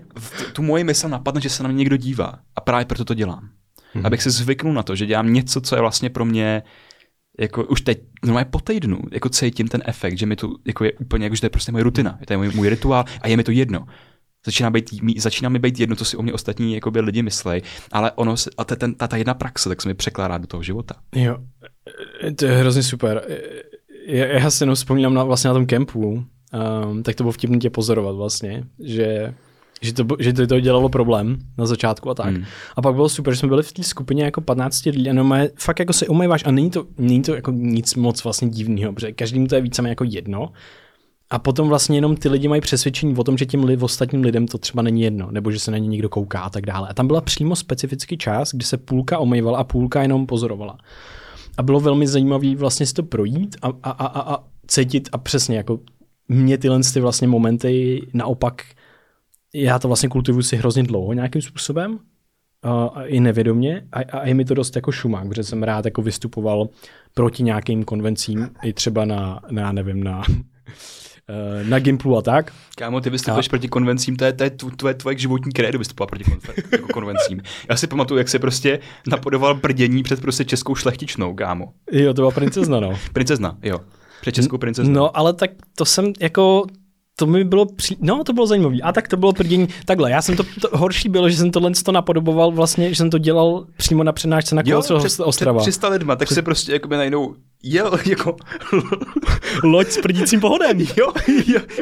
tu moji mysl napadne, že se na mě někdo dívá. A právě proto to dělám. Hmm. Abych se zvyknul na to, že dělám něco, co je vlastně pro mě, jako už teď, no po týdnu, jako cítím ten efekt, že mi to jako je úplně, jako, že to je prostě moje rutina, to je můj, můj rituál a je mi to jedno. Začíná, být, začíná mi být jedno, co si o mě ostatní jakoby lidi myslej, ale ono, a ta, ta, ta jedna praxe, tak se mi překládá do toho života. Jo, to je hrozně super. Já si jenom vzpomínám na, vlastně na tom kempu, Um, tak to bylo vtipný tě pozorovat vlastně, že, že, to, že to, to dělalo problém na začátku a tak. Hmm. A pak bylo super, že jsme byli v té skupině jako patnáct lidí a no mé, fakt jako se umýváš a není to, není to jako nic moc vlastně divného, protože každým to je víceméně jako jedno. A potom vlastně jenom ty lidi mají přesvědčení o tom, že těm lid, ostatním lidem to třeba není jedno, nebo že se na ně někdo kouká a tak dále. A tam byla přímo specifický čas, kdy se půlka omývala a půlka jenom pozorovala. A bylo velmi zajímavý vlastně si to projít a, a, a, a cítit a přesně jako mě tyhle ty vlastně momenty naopak, já to vlastně kultivuju si hrozně dlouho nějakým způsobem, uh, i nevědomě, a, a je mi to dost jako šumák, protože jsem rád jako vystupoval proti nějakým konvencím, i třeba na, na nevím, na, uh, na Gimplu a tak. Kámo, ty vystupuješ a... proti konvencím, to je, to je tvoje, tvoje životní krédo vystupovat proti konfer- jako konvencím. Já si pamatuju, jak se prostě napodoval prdění před prostě českou šlechtičnou, kámo. Jo, to byla princezna, no. princezna, jo. Před českou princeznou. No, ale tak to jsem jako, to mi bylo, při... no to bylo zajímavý. A tak to bylo prdění, takhle, já jsem to, to horší bylo, že jsem tohle to napodoboval vlastně, že jsem to dělal přímo na přednášce na Kolosově Ostrava. Jo, před tři sta lidma, tak před... se prostě jakoby najednou jel jako loď s prdícím pohonem. Jo,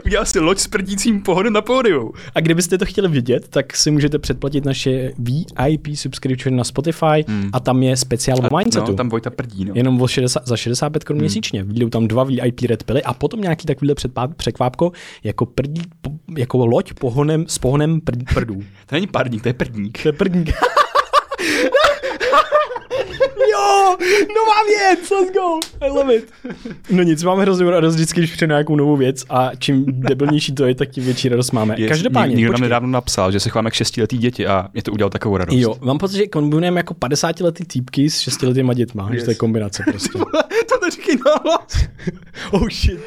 udělal si loď s prdícím pohonem na pódiu. A kdybyste to chtěli vidět, tak si můžete předplatit naše V I P subscription na Spotify mm. a tam je speciál o mindsetu. No, tam Vojta prdí, no. Jenom o šedesát, za šedesát pět korun mm. měsíčně. Vyjdou tam dva V I P red pily a potom nějaký takovýhle předpá, překvápko jako prdí, po, jako loď pohonem, s pohonem prd, prdů. To není pardník, to je prdník. To je prdník. jo, nová věc, let's go, I love it. No nic, máme hrozně radost vždycky, když přijde nějakou novou věc a čím debilnější to je, tak tím větší radost máme. Je, Každopádně, Někdo počkej. Nám nedávno napsal, že se chováme k šestiletý děti a mě to udělal takovou radost. Jo, mám pocit, že kombinujeme jako padesátiletý týpky s šestiletýma dětma, yes. Že to je kombinace prostě. To neříkej náhlas. Oh shit.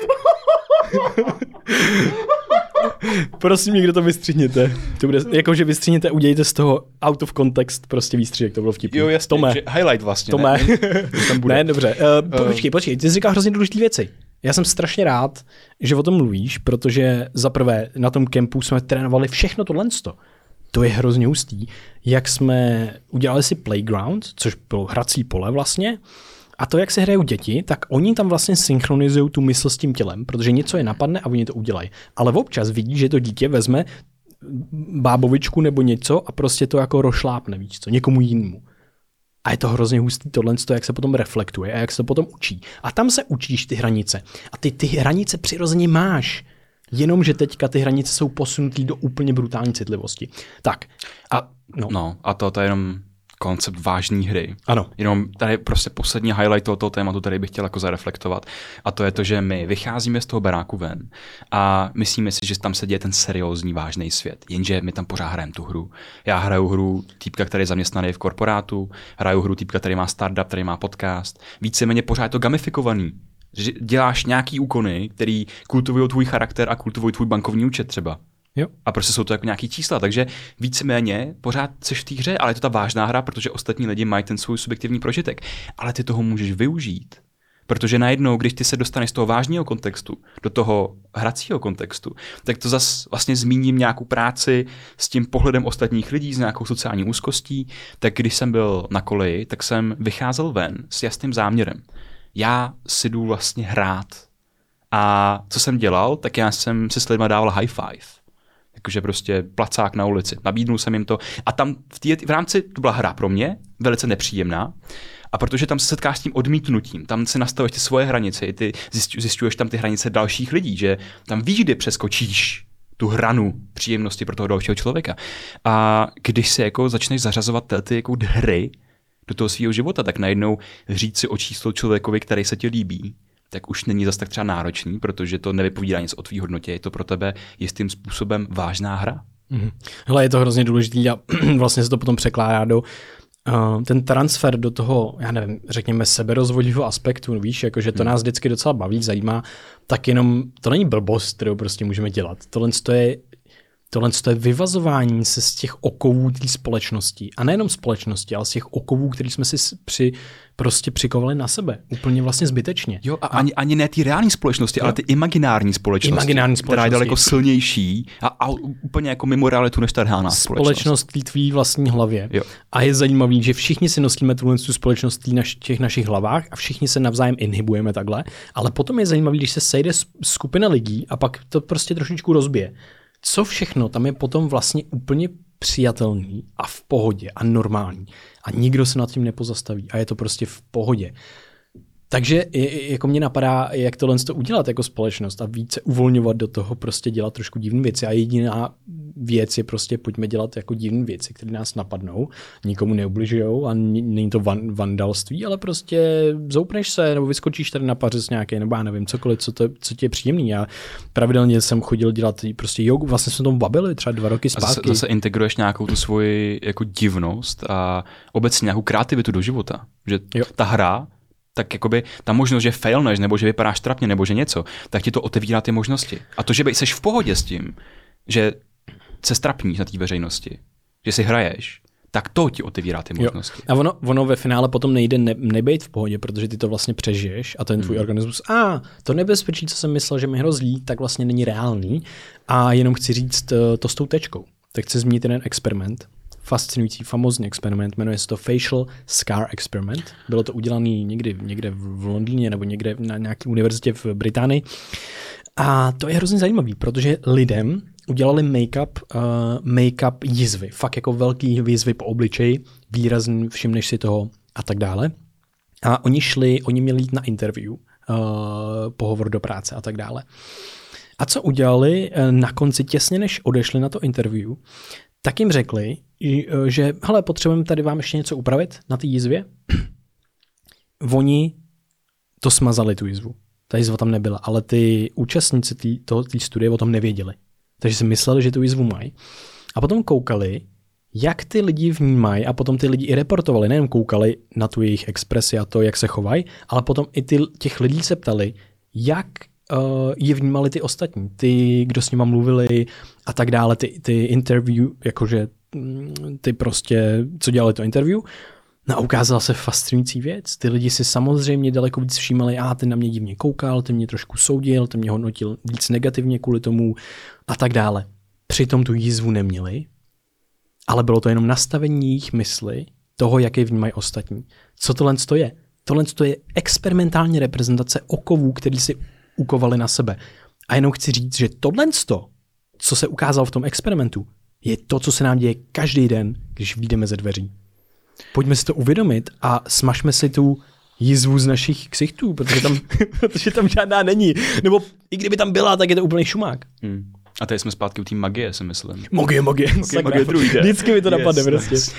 Prosím, někdo to vystřihněte. To bude, jakože vystřihněte, udějte z toho out of context prostě výstřih, to bylo vtipný. Jo, jasně, Tome. Highlight vlastně. Tome. Ne, tam bude. Ne dobře. Uh, počkej, počkej, ty jsi říkal hrozně důležitý věci. Já jsem strašně rád, že o tom mluvíš, protože za prvé na tom kempu jsme trénovali všechno tohlensto. To je hrozně hustý. Jak jsme udělali si playground, což bylo hrací pole vlastně, a to, jak se hrajou děti, tak oni tam vlastně synchronizují tu mysl s tím tělem, protože něco je napadne a oni to udělají. Ale občas vidí, že to dítě vezme bábovičku nebo něco a prostě to jako rošlápne, víš co, někomu jinému. A je to hrozně hustý tohle, jak se potom reflektuje a jak se to potom učí. A tam se učíš ty hranice. A ty ty hranice přirozeně máš. Jenomže teďka ty hranice jsou posunutý do úplně brutální citlivosti. Tak. A, no. no, a to, to je jenom... koncept vážné hry. Ano. Jenom tady prostě poslední highlight tohoto tématu, který bych chtěl jako zareflektovat. A to je to, že my vycházíme z toho baráku ven a myslíme si, že tam se děje ten seriózní, vážný svět. Jenže my tam pořád hrajeme tu hru. Já hraju hru týpka, který je zaměstnaný v korporátu, hraju hru týpka, který má startup, který má podcast. Víceméně pořád je to gamifikovaný. Děláš nějaký úkony, který kultivují tvůj charakter a kultivují tvůj bankovní účet třeba. Jo. A prostě jsou to jako nějaký čísla, takže víceméně pořád seš v té hře, ale je to ta vážná hra, protože ostatní lidi mají ten svůj subjektivní prožitek. Ale ty toho můžeš využít, protože najednou, když ty se dostaneš z toho vážného kontextu do toho hracího kontextu, tak to zas vlastně zmíním nějakou práci s tím pohledem ostatních lidí, s nějakou sociální úzkostí. Tak když jsem byl na koleji, tak jsem vycházel ven s jasným záměrem. Já si jdu vlastně hrát. A co jsem dělal, tak já jsem si s lidma dával high five. Takže prostě placák na ulici. Nabídnul jsem jim to. A tam v, tý, v rámci, to byla hra pro mě, velice nepříjemná. A protože tam se setkáš s tím odmítnutím, tam si nastavuješ ty svoje hranice, i ty zjišťuješ tam ty hranice dalších lidí, že tam víš, kdy přeskočíš tu hranu příjemnosti pro toho dalšího člověka. A když se jako začneš zařazovat ty jako hry do toho svého života, tak najednou říct si o číslo člověkovi, který se ti líbí, tak už není zas tak třeba náročný, protože to nevypovídá nic o tvý hodnotě, je to pro tebe jistým způsobem vážná hra. Mm-hmm. Hele, je to hrozně důležitý a vlastně se to potom překládá do uh, ten transfer do toho, já nevím, řekněme seberozvodivého aspektu, víš, jakože to mm. nás vždycky docela baví, zajímá, tak jenom to není blbost, kterou prostě můžeme dělat. Tohle to je Tohle to je vyvazování se z těch okovů té společnosti. A nejenom společnosti, ale z těch okovů, který jsme si při, prostě přikovali na sebe. Úplně vlastně zbytečně. Jo, a, a ani, ani ne ty reální společnosti, jo? Ale ty imaginární společnosti, imaginární společnosti, která je daleko silnější a, a úplně jako mimo realitu než ta reálná společnost. Společnost té tvý vlastní hlavě. Jo. A je zajímavý, že všichni si nosíme tu společnost v těch našich hlavách a všichni se navzájem inhibujeme takhle. Ale potom je zajímavý, když se sejde skupina lidí a pak to prostě trošičku rozbije. Co všechno tam je potom vlastně úplně přijatelný a v pohodě a normální. A nikdo se nad tím nepozastaví a je to prostě v pohodě. Takže jako mě napadá, jak tohle udělat jako společnost a více uvolňovat do toho, prostě dělat trošku divné věci. A jediná věc je prostě pojďme dělat jako divné věci, které nás napadnou, nikomu neubližujou a není to van, vandalství, ale prostě zoupneš se nebo vyskočíš tady na pařez nějaký nebo já nevím cokoliv, co, to, co ti je příjemný. Já pravidelně jsem chodil dělat prostě jogu, vlastně jsme tom bavili třeba dva roky zpátky. A zase integruješ nějakou tu svoji jako divnost a obecně nějakou kreativitu do života. Že jo. Ta hra tak jakoby ta možnost, že failneš, nebo že vypadáš trapně, nebo že něco, tak ti to otevírá ty možnosti. A to, že jsi v pohodě s tím, že se strapníš na té veřejnosti, že si hraješ, tak to ti otevírá ty možnosti. Jo. A ono, ono ve finále potom nejde ne, nebejt v pohodě, protože ty to vlastně přežiješ a ten tvůj hmm. organismus, a to nebezpečí, co jsem myslel, že mi hrozí, tak vlastně není reálný. A jenom chci říct to, to s tou tečkou. Tak chci zmínit jeden experiment. Fascinující, famózní experiment, jmenuje se to Facial Scar Experiment. Bylo to udělané někdy, někde v Londýně nebo někde na nějaké univerzitě v Británii. A to je hrozně zajímavé, protože lidem udělali make-up, uh, make-up jizvy. Fakt jako velký jizvy po obličeji, výrazný, všimneš si toho a tak dále. A oni šli, oni měli jít na interview, uh, pohovor do práce a tak dále. A co udělali na konci, těsně než odešli na to interview, tak jim řekli, že hele, potřebujeme tady vám ještě něco upravit na té jizvě. oni to smazali, tu jizvu. Ta jizva tam nebyla, ale ty účastníci té studie o tom nevěděli. Takže si mysleli, že tu jizvu mají. A potom koukali, jak ty lidi vnímají, a potom ty lidi i reportovali, nejen koukali na tu jejich expresi a to, jak se chovají, ale potom i ty, těch lidí se ptali, jak uh, je vnímali ty ostatní, ty, kdo s nima mluvili a tak dále, ty, ty interview, jakože ty prostě, co dělali to interview. No a ukázala se fascinující věc. Ty lidi si samozřejmě daleko víc všímali, a ah, ten na mě divně koukal, ten mě trošku soudil, ten mě hodnotil víc negativně kvůli tomu a tak dále. Přitom tu jizvu neměli, ale bylo to jenom nastavení jejich mysli toho, jak je vnímají ostatní. Co tohle to je? Tohle to je experimentální reprezentace okovů, který si ukovali na sebe. A jenom chci říct, že tohle to, co se ukázalo v tom experimentu, je to, co se nám děje každý den, když vyjdeme ze dveří. Pojďme si to uvědomit a smažme si tu jizvu z našich ksichtů, protože tam, protože tam žádná není. Nebo i kdyby tam byla, tak je to úplný šumák. Hmm. A tady jsme zpátky u té magie, si myslím. Magie, magie. magie, magie druhý den. Vždycky mi to napadne. Yes, prostě. Yes.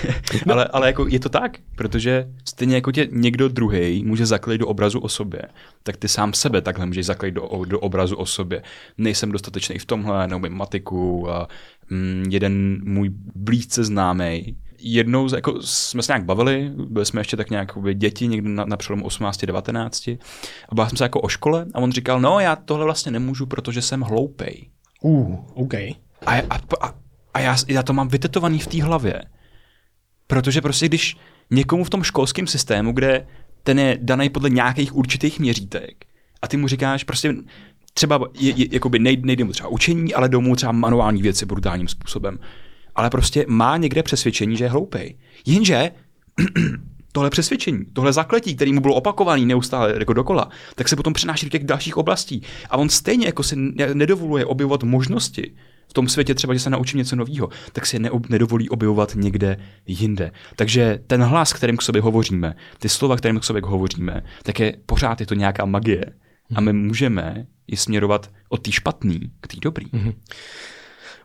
No. Ale, ale jako je to tak, protože stejně jako tě někdo druhý může zaklejit do obrazu o sobě, tak ty sám sebe takhle můžeš zaklejit do, do obrazu o sobě. Nejsem dostatečný v tomhle, neumím matiku. A, mm, jeden můj blízce známý. Jednou jako jsme se nějak bavili, byli jsme ještě tak nějak děti, někdy na, na přelomu osmnáct devatenáct a bavili jsme se jako o škole a on říkal, no já tohle vlastně nemůžu, protože jsem hloupej. Uh, OK. A, a, a, a já, já to mám vytetovaný v té hlavě, protože prostě když někomu v tom školském systému, kde ten je daný podle nějakých určitých měřítek a ty mu říkáš prostě třeba je, je, jakoby nejde, nejde mu třeba učení, ale domů třeba manuální věci brutálním způsobem. Ale prostě má někde přesvědčení, že je hloupej. Jenže tohle přesvědčení, tohle zakletí, který mu bylo opakovaný neustále jako dokola, tak se potom přenáší do těch dalších oblastí. A on stejně jako si nedovoluje objevovat možnosti v tom světě, třeba, že se naučím něco nového, tak si neob- nedovolí objevovat někde jinde. Takže ten hlas, kterým k sobě hovoříme, ty slova, kterým k sobě hovoříme, tak je pořád je to nějaká magie. A my můžeme ji směrovat od té špatný k té dobrý. Mm-hmm.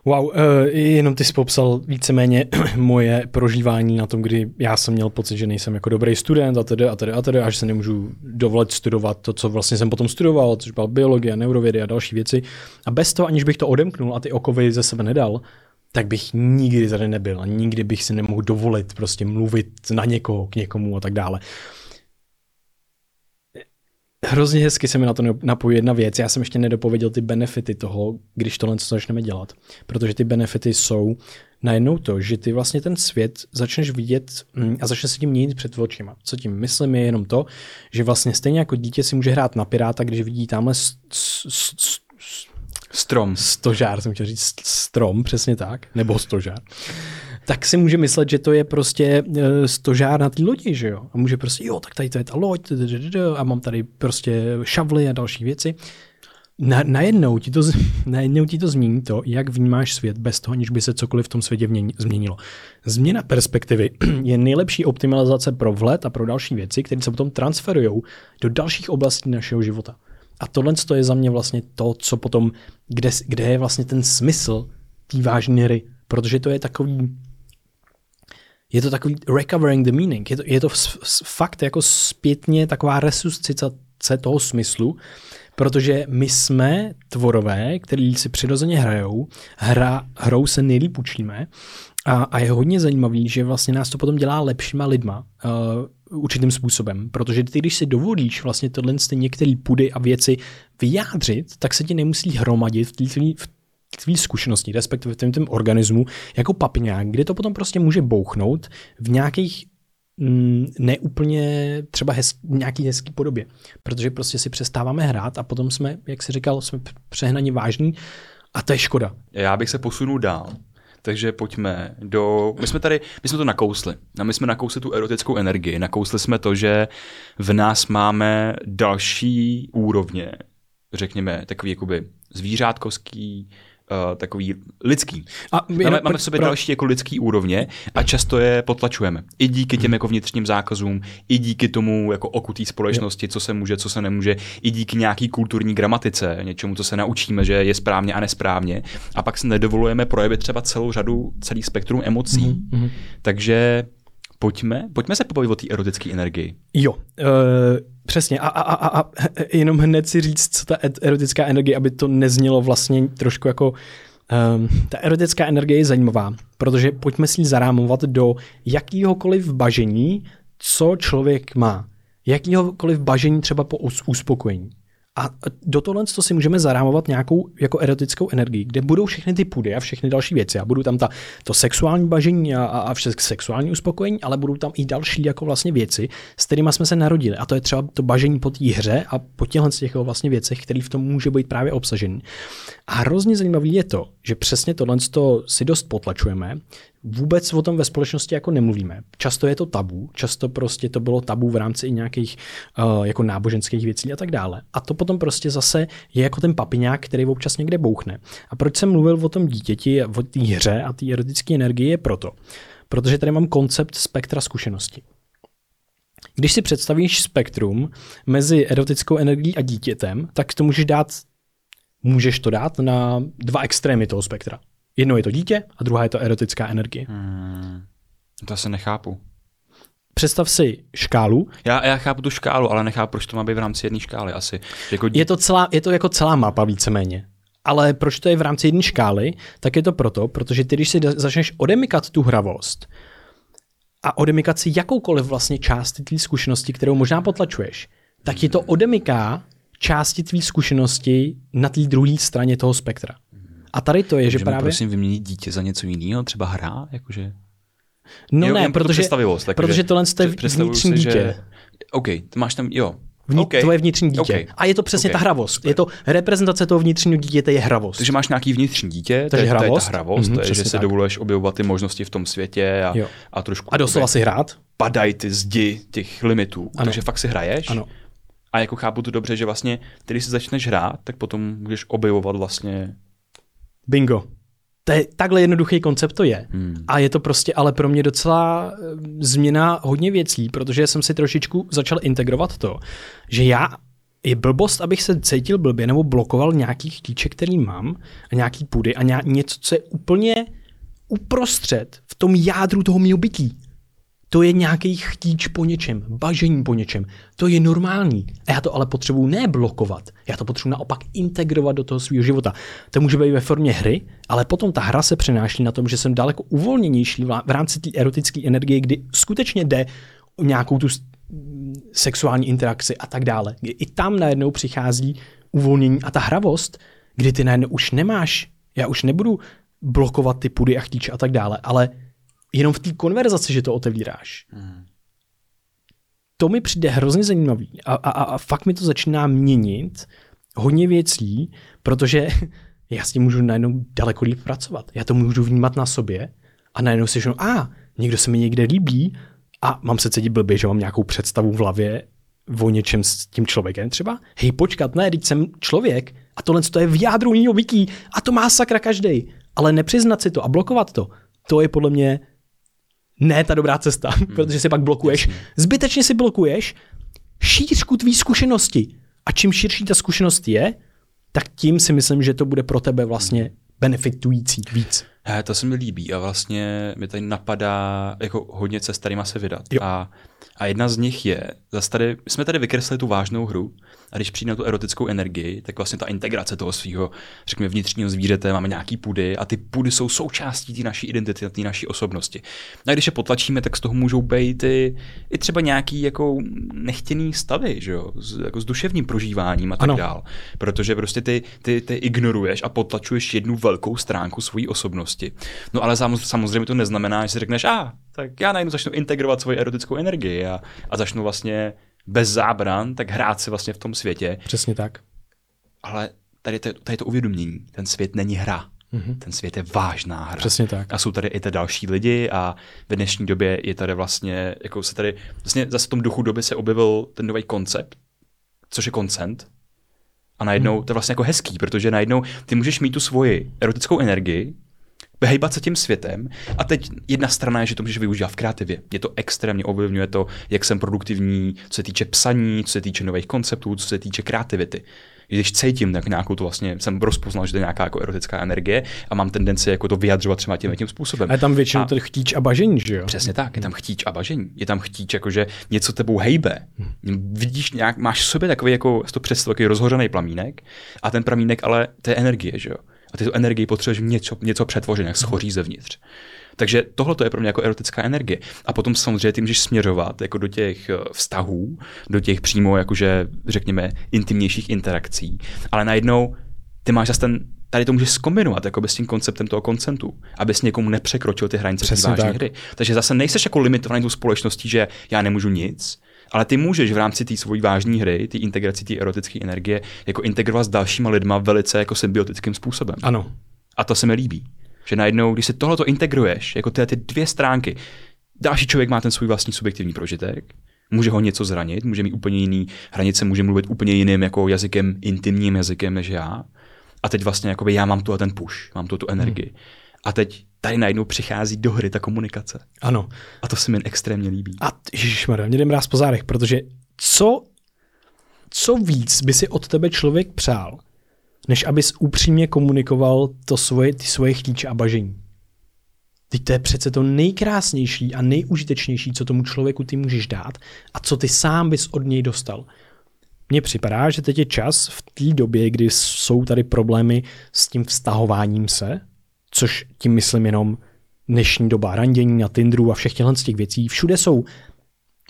Wow, jenom ty jsi popsal víceméně moje prožívání na tom, kdy já jsem měl pocit, že nejsem jako dobrý student a tedy a tedy a tedy a že se nemůžu dovolit studovat to, co vlastně jsem potom studoval, což byla biologie, neurovědy a další věci. A bez toho, aniž bych to odemknul a ty okovy ze sebe nedal, tak bych nikdy tady nebyl a nikdy bych si nemohl dovolit prostě mluvit na někoho, k někomu a tak dále. Hrozně hezky se mi na to napojí jedna věc. Já jsem ještě nedopověděl ty benefity toho, když tohle co začneme dělat. Protože ty benefity jsou najednou to, že ty vlastně ten svět začneš vidět a začneš se tím měnit před očima. Co tím myslím je jenom to, že vlastně stejně jako dítě si může hrát na piráta, když vidí tamhle s- s- s- strom. Stožár, jsem chtěl říct strom, přesně tak, nebo stožár. Tak si může myslet, že to je prostě stožár na té lodi, že jo? A může prostě, jo, tak tady to je ta loď, a mám tady prostě šavly a další věci. Na, najednou, ti to, najednou ti to změní to, jak vnímáš svět bez toho, aniž by se cokoliv v tom světě změnilo. Změna perspektivy je nejlepší optimalizace pro vhled a pro další věci, které se potom transferujou do dalších oblastí našeho života. A tohle je za mě vlastně to, co potom, kde, kde je vlastně ten smysl té vážné hry. Protože to je takový Je to takový recovering the meaning. Je to, je to f- f- fakt jako zpětně taková resuscitace toho smyslu, protože my jsme tvorové, který si přirozeně hrajou, hra, hrou se nejlíp učíme a, a je hodně zajímavý, že vlastně nás to potom dělá lepšíma lidma uh, určitým způsobem, protože ty, když si dovolíš vlastně tohle některé pudy a věci vyjádřit, tak se ti nemusí hromadit v té v tvý zkušenosti, respektive v tom organismu, jako papiňák, kde to potom prostě může bouchnout v nějakých m, neúplně třeba hezký, nějaký hezký podobě. Protože prostě si přestáváme hrát a potom jsme, jak jsi říkal, jsme přehnaně vážní a to je škoda. Já bych se posunul dál. Takže pojďme do... My jsme tady, my jsme to nakousli. A my jsme nakousli tu erotickou energii. Nakousli jsme to, že v nás máme další úrovně, řekněme, takový jakoby zvířátkovský, Uh, takový lidský. A máme, máme v sobě pro... další jako lidský úrovně a často je potlačujeme. I díky těm jako vnitřním zákazům, i díky tomu jako okutý společnosti, co se může, co se nemůže, i díky nějaký kulturní gramatice, něčemu, co se naučíme, že je správně a nesprávně. A pak se nedovolujeme projevit třeba celou řadu, celý spektrum emocí. Mm-hmm. Takže Pojďme, pojďme se pobavit o té erotické energii. Jo, e, přesně. A, a, a, a jenom hned si říct, co ta erotická energie, aby to neznělo vlastně trošku jako... Um, ta erotická energie je zajímavá, protože pojďme si ji zarámovat do jakýhokoliv bažení, co člověk má. Jakýhokoliv bažení třeba po uspokojení. A do tohle to si můžeme zarámovat nějakou jako erotickou energii, kde budou všechny ty pudy a všechny další věci. A budou tam ta, to sexuální bažení a, a všechny sexuální uspokojení, ale budou tam i další jako vlastně věci, s kterými jsme se narodili. A to je třeba to bažení po té hře a po těchto těch vlastně věcech, které v tom může být právě obsažený. A hrozně zajímavé je to, že přesně tohle to si dost potlačujeme. Vůbec o tom ve společnosti jako nemluvíme. Často je to tabu, často prostě to bylo tabu v rámci i nějakých uh, jako náboženských věcí a tak dále. A to potom prostě zase je jako ten papiňák, který občas někde bouchne. A proč jsem mluvil o tom dítěti, o té hře a té erotické energie je proto. Protože tady mám koncept spektra zkušeností. Když si představíš spektrum mezi erotickou energií a dítětem, tak to můžeš dát, můžeš to dát na dva extrémy toho spektra. Jedno je to dítě a druhá je to erotická energie. Hmm, to se nechápu. Představ si škálu. Já, já chápu tu škálu, ale nechápu, proč to má být v rámci jedné škály asi. Jako dí... je, to celá, je to jako celá mapa víceméně. Ale proč to je v rámci jedné škály, tak je to proto, protože ty, když si začneš odemykat tu hravost a odemykat si jakoukoliv vlastně části tvý zkušenosti, kterou možná potlačuješ, tak ti to odemyká části tvý zkušenosti na té druhé straně toho spektra. A tady to je, můžeme že právě... prosím vyměnit dítě za něco jiného, třeba hra, jakože... No jo, ne, protože, to protože tohle je vnitřní si, dítě. Že... OK, to máš tam, jo. Vnit, okay. Tvoje vnitřní dítě. Okay. A je to přesně okay. Ta hravost. Super. Je to reprezentace toho vnitřního dítěte je hravost. Takže máš nějaký vnitřní dítě, to je, to je ta hravost, mm-hmm, to je, že si dovoluješ objevovat ty možnosti v tom světě a, a trošku... A doslova si hrát. Padají ty zdi těch limitů, ano. Takže fakt si hraješ. Ano. A jako chápu to dobře, že vlastně, když si začneš hrát, tak potom můžeš objevovat vlastně. Bingo. To je, takhle jednoduchý koncept to je. Hmm. A je to prostě ale pro mě docela změna hodně věcí, protože jsem si trošičku začal integrovat to, že já je blbost, abych se cítil blbě nebo blokoval nějaký chtíček, který mám a nějaký pudy a nějak, něco, co je úplně uprostřed v tom jádru toho mýho bytí. To je nějaký chtíč po něčem, bažení po něčem. To je normální. A já to ale potřebuji ne blokovat. Já to potřebuji naopak integrovat do toho svého života. To může být ve formě hry, ale potom ta hra se přenáší na tom, že jsem daleko uvolněnější v rámci té erotické energie, kdy skutečně jde o nějakou tu sexuální interakci a tak dále. I tam najednou přichází uvolnění a ta hravost, kdy ty najednou už nemáš. Já už nebudu blokovat ty pudy a chtíče a tak dále, ale jenom v té konverzaci, že to otevíráš. Hmm. To mi přijde hrozně zajímavý a, a, a fakt mi to začíná měnit hodně věcí, protože já s tím můžu najednou daleko líp pracovat. Já to můžu vnímat na sobě a najednou si říkám, a někdo se mi někde líbí a mám se cítit blbě, že mám nějakou představu v hlavě o něčem s tím člověkem třeba. Hej, počkat, ne, teď jsem člověk a tohle to je v jádru mýho bytí a to má sakra každej. Ale nepřiznat si to a blokovat to, to je podle mě ne ta dobrá cesta, hmm. protože si pak blokuješ. Zbytečně si blokuješ šířku tvý zkušenosti. A čím širší ta zkušenost je, tak tím si myslím, že to bude pro tebe vlastně benefitující víc. He, to se mi líbí a vlastně mi tady napadá jako hodně cest, kterýma se vydat. A, a jedna z nich je, zase tady, jsme tady vykreslili tu vážnou hru a když přijde na tu erotickou energii, tak vlastně ta integrace toho svého, řekněme, vnitřního zvířete, máme nějaký pudy a ty pudy jsou součástí té naší identity, té naší osobnosti. A když je potlačíme, tak z toho můžou být i, i třeba nějaký jako nechtěný stavy, že jo? S, jako s duševním prožíváním a tak ano. dál. Protože prostě ty, ty, ty ignoruješ a potlačuješ jednu velkou stránku svojí osobnosti. No ale samozřejmě to neznamená, že si řekneš, a ah, tak já najednou začnu integrovat svoji erotickou energii a, a začnu vlastně bez zábran, tak hrát si vlastně v tom světě. Přesně tak. Ale tady, tady to uvědomění, ten svět není hra. Mm-hmm. Ten svět je vážná hra. Přesně tak. A jsou tady i ty další lidi a v dnešní době je tady vlastně, jako se tady, vlastně zase v tom duchu doby se objevil ten nový koncept, což je consent. A najednou, mm-hmm. to je vlastně jako hezký, protože najednou ty můžeš mít tu svoji erotickou energii, hejbat se tím světem. A teď jedna strana je, že to můžeš využívat v kreativě. Je to extrémně, ovlivňuje to, jak jsem produktivní, co se týče psaní, co se týče nových konceptů, co se týče kreativity. Když cítím tak nějakou to vlastně, jsem rozpoznal, že to je nějaká jako erotická energie a mám tendenci jako to vyjadřovat třeba tím tím způsobem. A je tam většinou ten chtíč a bažení, že jo? Přesně tak, je tam chtíč a bažení. Je tam chtíč, jakože něco tebou hejbe. Hmm. Vidíš nějak, máš v sobě takový jako to představ, takový rozhořený plamínek a ten plamínek ale to je energie, že jo? A ty tu energii potřebuješ něco, něco přetvořit, jak schoří zevnitř. Takže tohle je pro mě jako erotická energie. A potom samozřejmě ty můžeš směřovat jako do těch vztahů, do těch přímo jakože, řekněme, intimnějších interakcí. Ale najednou ty máš zase ten, tady to můžeš zkombinovat jako s tím konceptem toho koncentu, abys někomu nepřekročil ty hranice té vážné hry. Takže zase nejseš jako limitovaný tu společností, že já nemůžu nic, ale ty můžeš v rámci té svojí vážné hry, té integraci, té erotické energie, jako integrovat s dalšíma lidma velice jako symbiotickým způsobem. Ano. A to se mi líbí. Že najednou, když si tohleto integruješ, jako ty, ty dvě stránky, další člověk má ten svůj vlastní subjektivní prožitek, může ho něco zranit, může mít úplně jiný hranice, může mluvit úplně jiným jako jazykem, intimním jazykem než já. A teď vlastně jakoby já mám tu a ten push, mám tu tu energii. Hmm. A teď tady najednou přichází do hry ta komunikace. Ano. A to se mi extrémně líbí. A ježišmarja, mě jde mráz po zádech, protože co, co víc by si od tebe člověk přál, než abys upřímně komunikoval to svoje, ty svoje chtíče a bažení. Teď to je přece to nejkrásnější a nejužitečnější, co tomu člověku ty můžeš dát a co ty sám bys od něj dostal. Mně připadá, že teď je čas v té době, kdy jsou tady problémy s tím vztahováním se, což tím myslím jenom dnešní doba randění na Tinderu a všech těch věcí. Všude jsou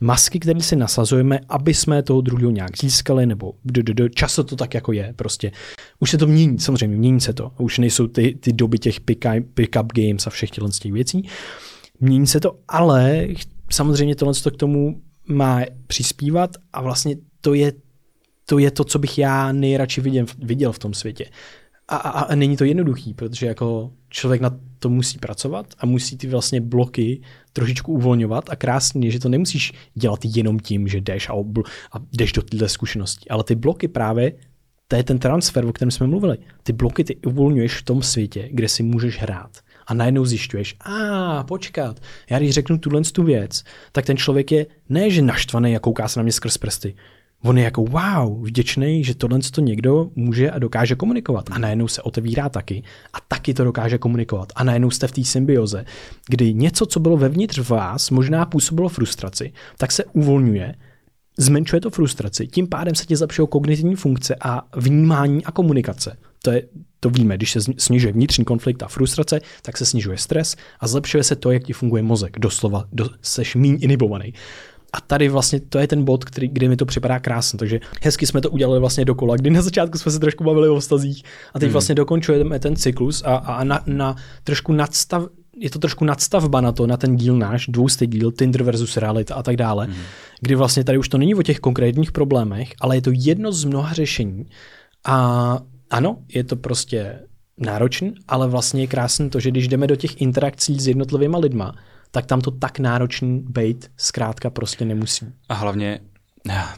masky, které si nasazujeme, aby jsme toho druhého nějak získali, nebo d, d, d, často to tak jako je prostě. Už se to mění, samozřejmě mění se to. Už nejsou ty, ty doby těch pick-up games a všech těch věcí. Mění se to, ale samozřejmě tohle k tomu má přispívat a vlastně to je to, je to co bych já nejradši viděl, viděl v tom světě. A, a, a není to jednoduchý, protože jako člověk na to musí pracovat a musí ty vlastně bloky trošičku uvolňovat a krásně, že to nemusíš dělat jenom tím, že jdeš a, obl- a jdeš do této zkušenosti, ale ty bloky právě, to je ten transfer, o kterém jsme mluvili, ty bloky ty uvolňuješ v tom světě, kde si můžeš hrát a najednou zjišťuješ, a počkat, já když řeknu tuhle tu věc, tak ten člověk je ne, že naštvaný a kouká se na mě skrz prsty, on je jako wow, vděčný, že tohle to někdo může a dokáže komunikovat. A najednou se otevírá taky a taky to dokáže komunikovat. A najednou jste v té symbioze, kdy něco, co bylo vevnitř vás, možná působilo frustraci, tak se uvolňuje, zmenšuje to frustraci, tím pádem se ti zlepšují kognitivní funkce a vnímání a komunikace. To je, to víme, když se snižuje vnitřní konflikt a frustrace, tak se snižuje stres a zlepšuje se to, jak ti funguje mozek. Doslova do, seš míň inhibovaný. A tady vlastně to je ten bod, který, kdy mi to připadá krásně. Takže hezky jsme to udělali vlastně dokola, kdy na začátku jsme se trošku bavili o vztazích a teď hmm. vlastně dokončujeme ten cyklus a, a na, na trošku nadstav, je to trošku nadstavba na to, na ten díl náš, dvoustý díl, Tinder versus realita a tak dále, hmm. kdy vlastně tady už to není o těch konkrétních problémech, ale je to jedno z mnoha řešení a ano, je to prostě náročný, ale vlastně je krásné to, že když jdeme do těch interakcí s jednotlivýma lidma, tak tam to tak náročný bejt zkrátka prostě nemusí. A hlavně,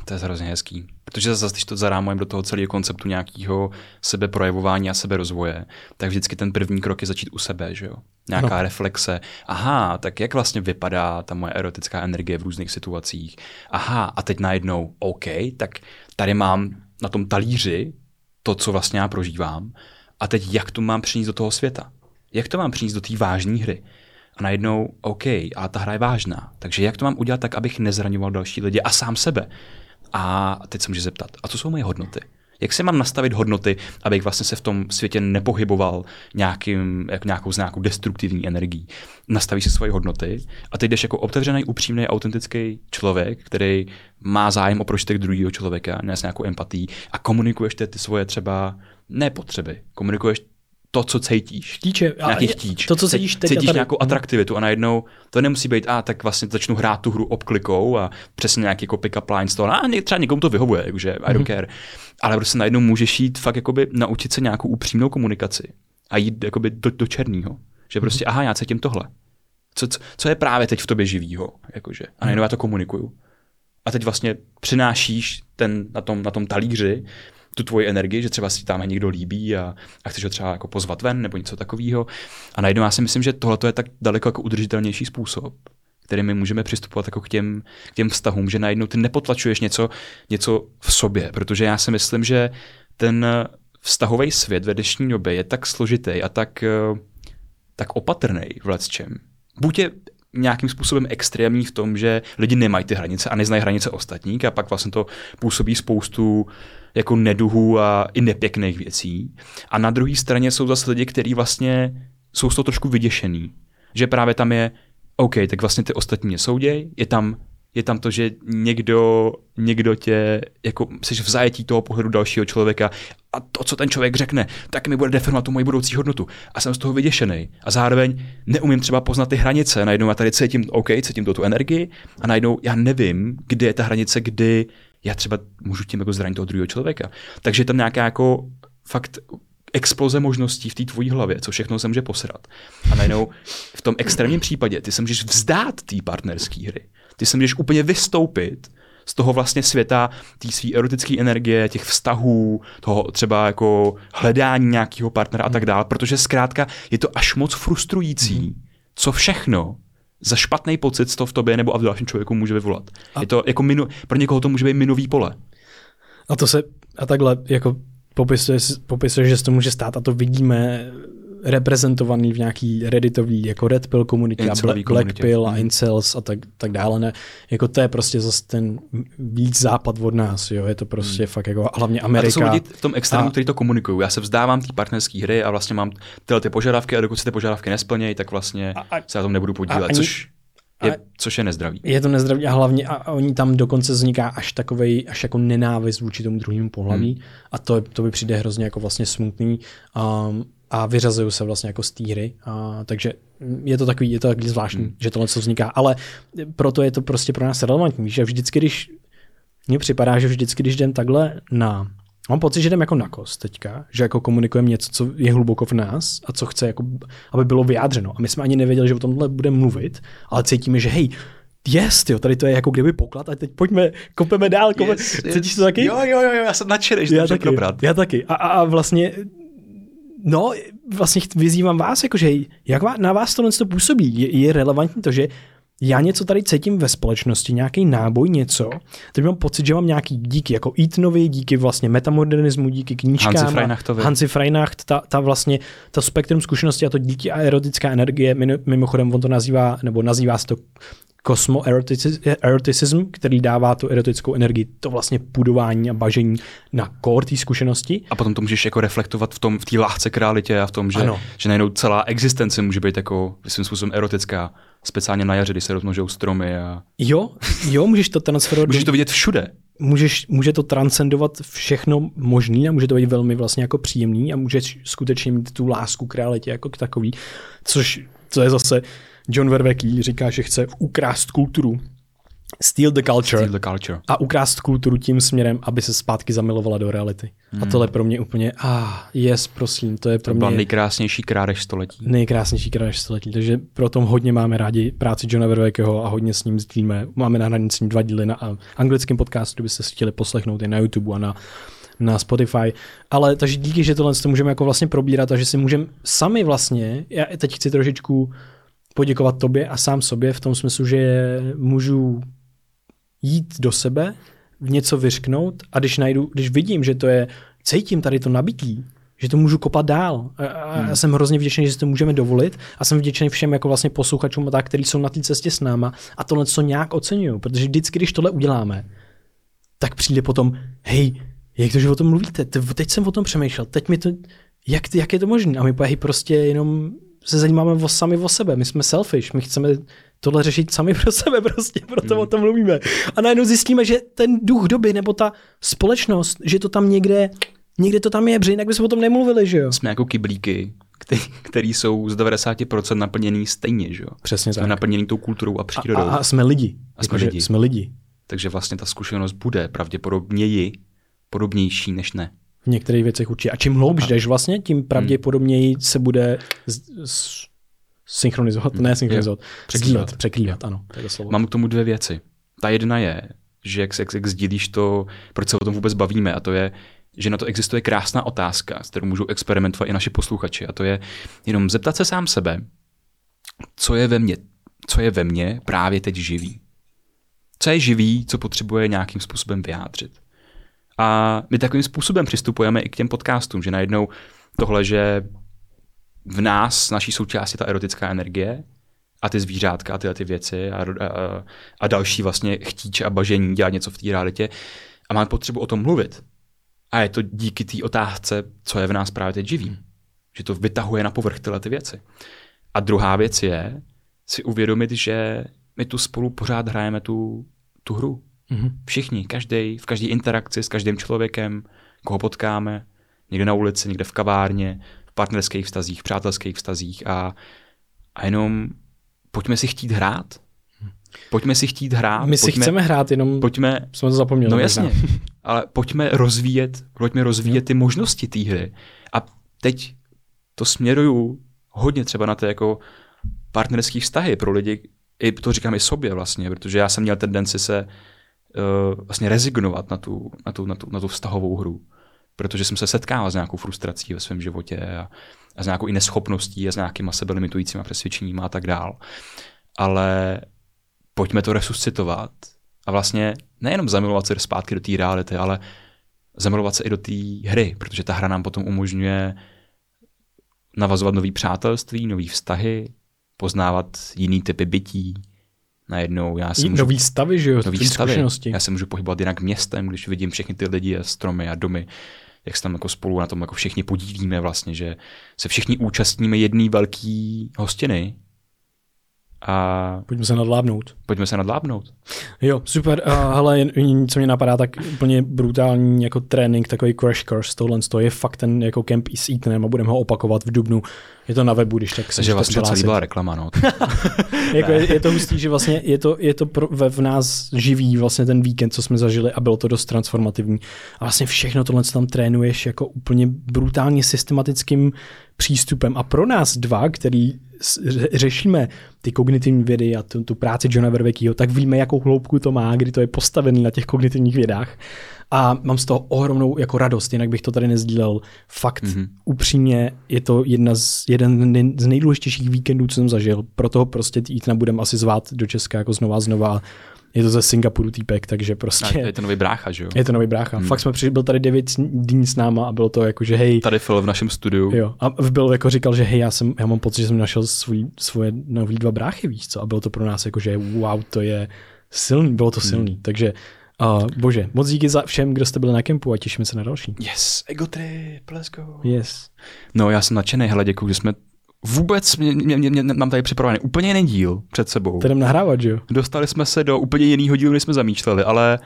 to je hrozně hezký, protože zase, když to zarámujem do toho celého konceptu nějakého sebeprojevování a seberozvoje, tak vždycky ten první krok je začít u sebe, že jo? Nějaká no. reflexe. Aha, tak jak vlastně vypadá ta moje erotická energie v různých situacích? Aha, a teď najednou, OK, tak tady mám na tom talíři to, co vlastně já prožívám, a teď jak to mám přinést do toho světa? Jak to mám přinést do té vážné hry? A najednou, OK, ale ta hra je vážná. Takže jak to mám udělat tak, abych nezraňoval další lidi a sám sebe? A teď se může zeptat, a co jsou moje hodnoty? Jak si mám nastavit hodnoty, abych vlastně se v tom světě nepohyboval nějakým, jak nějakou nějakou destruktivní energií? Nastavíš si svoje hodnoty a teď jdeš jako otevřený, upřímný, autentický člověk, který má zájem o prožitek druhého člověka, ne s nějakou empatií a komunikuješ ty, ty svoje třeba nepotřeby. Komunikuješ to, co cítíš. Chtíče, nějaký chtíč. To, co cítíš teď. Cítíš tady nějakou atraktivitu a najednou to nemusí být, a tak vlastně začnu hrát tu hru obklikou a přesně nějaký jako pick-up line z toho, a třeba někomu to vyhovuje, takže I don't mm-hmm. care. Ale prostě najednou můžeš jít fakt jakoby naučit se nějakou upřímnou komunikaci a jít jakoby do, do černýho. Že prostě, mm-hmm. aha, já cítím tohle. Co, co, co je právě teď v tobě živýho? Jakože. A najednou já to komunikuju. A teď vlastně přinášíš ten na tom, na tom talíři tu tvoji energii, že třeba si tam někdo líbí a, a chceš ho třeba jako pozvat ven nebo něco takového. A najednou já si myslím, že tohle je tak daleko jako udržitelnější způsob, který my můžeme přistupovat jako k těm, k těm vztahům, že najednou ty nepotlačuješ něco, něco v sobě, protože já si myslím, že ten vztahový svět ve dnešní době je tak složitý a tak, tak opatrnej v lecčem. Buď je nějakým způsobem extrémní v tom, že lidi nemají ty hranice a neznají hranice ostatních a pak vlastně to působí spoustu jako neduhů a i nepěkných věcí. A na druhé straně jsou zase lidi, kteří vlastně jsou z toho trošku vyděšený. Že právě tam je, OK, tak vlastně ty ostatní mě souděj, je tam, je tam to, že někdo, někdo tě, jako jsi v zajetí toho pohledu dalšího člověka a to, co ten člověk řekne, tak mi bude definovat tu moji budoucí hodnotu. A jsem z toho vyděšený. A zároveň neumím třeba poznat ty hranice. Najednou já tady cítím, OK, cítím tu energii a najednou já nevím, kde je ta hranice, kdy já třeba můžu tím jako zranit toho druhého člověka. Takže tam nějaká jako fakt exploze možností v té tvojí hlavě, co všechno se může posrat. A najednou v tom extrémním případě ty se můžeš vzdát té partnerské hry. Ty se můžeš úplně vystoupit z toho vlastně světa, té své erotické energie, těch vztahů, toho třeba jako hledání nějakého partnera a tak dále, protože zkrátka je to až moc frustrující, co všechno za špatný pocit to v tobě nebo a v dalším člověku může vyvolat. Je to jako minu, pro někoho to může být minový pole. A to se a takhle jako popisuje, popisuje, že se to může stát a to vidíme reprezentovaný v nějaký redditový jako red pill komunitě a black, black pill a incels a tak, tak dále. Ne. Jako to je prostě zase ten víc západ od nás. Jo. Je to prostě hmm. fakt jako hlavně Amerika. A to jsou lidi v tom extrému, a... který to komunikují. Já se vzdávám té partnerské hry a vlastně mám tyhle ty požadavky a dokud se ty požadavky nesplnějí, tak vlastně a, a, se na tom nebudu podílet, ani... což... Je, což je nezdravý. Je to nezdravý a hlavně a oni tam dokonce vzniká až takovej, až jako nenávist vůči tomu druhému pohlaví hmm. a to, to by přijde hrozně jako vlastně smutný um, a vyřazují se vlastně jako z té hry. Uh, takže je to takový, je to takový zvláštní, hmm. že tohle co vzniká, ale proto je to prostě pro nás relevantní, že vždycky, když mně připadá, že vždycky, když jdem takhle na mám pocit, že jdem jako na kost teďka, že jako komunikujeme něco, co je hluboko v nás a co chce, jako, aby bylo vyjádřeno. A my jsme ani nevěděli, že o tomhle budeme mluvit, ale cítíme, že hej, jest, jo, tady to je jako kdyby poklad a teď pojďme, kopeme dál. Kopeme. Yes, yes. Cítíš to taky? Jo, jo, jo, já jsem nadšený, že já to můžu probrat. Já taky. A, a, a vlastně, no, vlastně vyzývám vás, jakože hej, jak na vás tohle to působí? Je, je relevantní to, že já něco tady cítím ve společnosti, nějaký náboj, něco. Teď mám pocit, že mám nějaký díky jako Ethanovi, díky vlastně metamodernismu, díky knížkám. Hanzi Freinachtovi. Hanzi Freinacht, ta, ta vlastně, ta spektrum zkušenosti a to díky a erotická energie, mimochodem on to nazývá, nebo nazývá se to kosmoeroticism, který dává tu erotickou energii, to vlastně pudování a bažení na kor té zkušenosti. A potom to můžeš jako reflektovat v tom, v té lásce k realitě a v tom, že, že najednou celá existence může být jako svým způsobem erotická. Speciálně na jaře, když se rozmnožou stromy. A... Jo, jo, můžeš to transferovat. Můžeš to vidět všude. Můžeš, může to transcendovat všechno možný a může to být velmi vlastně jako příjemný a můžeš skutečně mít tu lásku k realitě jako k takový, což to je zase John Vervaeke říká, že chce ukrást kulturu. Steal the culture. Steal the culture. A ukrást kulturu tím směrem, aby se zpátky zamilovala do reality. Hmm. A tohle pro mě úplně, ah, yes, prosím, to je to pro mě... To byla nejkrásnější krádež století. Nejkrásnější krádež století, takže proto hodně máme rádi práci Johna Vervaekeho a hodně s ním sdílíme. Máme nahraný s ním dva díly na anglickém podcastu, kdybyste si chtěli poslechnout i na YouTube a na, na Spotify. Ale takže díky, že tohle to můžeme jako vlastně probírat a že si můžeme sami vlastně, já teď chci trošičku poděkovat tobě a sám sobě v tom smyslu, že můžu jít do sebe, něco vyřknout a když najdu, když vidím, že to je, cítím tady to nabití, že to můžu kopat dál. A hmm. jsem hrozně vděčný, že si to můžeme dovolit a jsem vděčný všem jako vlastně posluchačům a tak, kteří jsou na té cestě s náma a tohle co nějak oceňuju, protože vždycky, když tohle uděláme, tak přijde potom, hej, jak to, že o tom mluvíte? Teď jsem o tom přemýšlel, teď mi to, jak, jak je to možné? A my pojehy prostě jenom se zajímáme o, sami o sebe, my jsme selfish, my chceme tohle řešit sami pro sebe prostě, proto mm. o tom mluvíme. A najednou zjistíme, že ten duch doby nebo ta společnost, že to tam někde, někde to tam je, protože jinak bychom o tom nemluvili, že jo? Jsme jako kyblíky, který, který jsou z devadesát procent naplněný stejně, že jo? Přesně jsme tak. Jsme naplněný tou kulturou a přírodou. A, a, a jsme lidi. A jsme, jako, lidi. jsme lidi. Takže vlastně ta zkušenost bude pravděpodobněji podobnější než ne. V některých věcech určitě. A čím hloubš jdeš vlastně, tím pravděpodobněji se bude synchronizovat, ne synchronizovat, překrývat, překrývat, ano. Mám k tomu dvě věci. Ta jedna je, že jak, jak, jak sdílíš to, proč se o tom vůbec bavíme, a to je, že na to existuje krásná otázka, s kterou můžou experimentovat i naši posluchači, a to je jenom zeptat se sám sebe, co je ve mně, co je ve mně právě teď živý. Co je živý, co potřebuje nějakým způsobem vyjádřit. A my takovým způsobem přistupujeme i k těm podcastům, že najednou tohle, že v nás, naší součástí je ta erotická energie a ty zvířátka a tyhle ty věci a, a, a další vlastně chtíče a bažení dělat něco v té realitě a máme potřebu o tom mluvit. A je to díky té otázce, co je v nás právě teď živý. Že to vytahuje na povrch tyhle ty věci. A druhá věc je si uvědomit, že my tu spolu pořád hrajeme tu, tu hru. Mm-hmm. Všichni, každý, v každé interakci s každým člověkem, koho potkáme, někde na ulici, někde v kavárně, v partnerských vztazích, v přátelských vztazích a, a jenom pojďme si chtít hrát. Pojďme si chtít hrát. My pojďme, si chceme hrát, jenom pojďme, jsme to zapomněli. No jasně, ale pojďme rozvíjet, pojďme rozvíjet ty možnosti té hry. A teď to směruju hodně třeba na ty jako partnerský vztahy pro lidi, i to říkám i sobě vlastně, protože já jsem měl tendenci se uh, vlastně rezignovat na tu, na, tu, na, tu, na tu vztahovou hru, protože jsem se setkával s nějakou frustrací ve svém životě a, a s nějakou i neschopností a s nějakýma sebelimitujícíma přesvědčeníma a tak dál. Ale pojďme to resuscitovat a vlastně nejenom zamilovat se zpátky do té reality, ale zamilovat se i do té hry, protože ta hra nám potom umožňuje navazovat nový přátelství, nový vztahy, poznávat jiný typy bytí. Najednou já si můžu... Nový stavy, že jo? Nový stavy. Já se můžu pohybovat jinak městem, když vidím všechny ty lidi a stromy a domy, jak se tam jako spolu na tom jako všichni podílíme vlastně, že se všichni účastníme jedné velké hostiny. A... Pojďme se nadlábnout. Pojďme se nadlábnout. Jo, super. Hele, co mě napadá, tak úplně brutální jako trénink, takový crash course, tohle je fakt ten jako kemp s Ethanem a budeme ho opakovat v dubnu. Je to na webu, když tak se že vlastně celá byla reklama, no. Jako je, je to hustý, že vlastně je to, je to pro, ve, v nás živý vlastně ten víkend, co jsme zažili a bylo to dost transformativní. A vlastně všechno tohle, co tam trénuješ jako úplně brutálně systematickým přístupem. A pro nás dva, který řešíme ty kognitivní vědy a tu, tu práci Johna Vervaekeho, tak víme, jakou hloubku to má, kdy to je postavený na těch kognitivních vědách. A mám z toho ohromnou jako radost, jinak bych to tady nezdílel. Fakt mm-hmm. upřímně je to jedna z, jeden z nejdůležitějších víkendů, co jsem zažil. Proto prostě Ethana budeme asi zvát do Česka jako znova a znova. Je to ze Singapuru týpek, takže prostě... A je to nový brácha, že jo? Je to nový brácha. Hmm. Fakt jsme přišli, byl tady devět dní s náma a bylo to jako, že hej... Tady Phil v našem studiu. Jo. A byl jako říkal, že hej, já, jsem, já mám pocit, že jsem našel svůj, svoje nový dva bráchy, víš co? A bylo to pro nás jako, že wow, to je silný, bylo to silný. Hmm. Takže, uh, bože, moc díky za všem, kdo jste byli na kempu a těšíme se na další. Yes, ego trip, let's go. Yes. No já jsem nadšený, hele, děkuju, že jsme... Vůbec mě, mě, mě, mě, mám tady připravený úplně jiný díl před sebou. Tady nahrávat, že jo? Dostali jsme se do úplně jiného dílu, než jsme zamýšleli, ale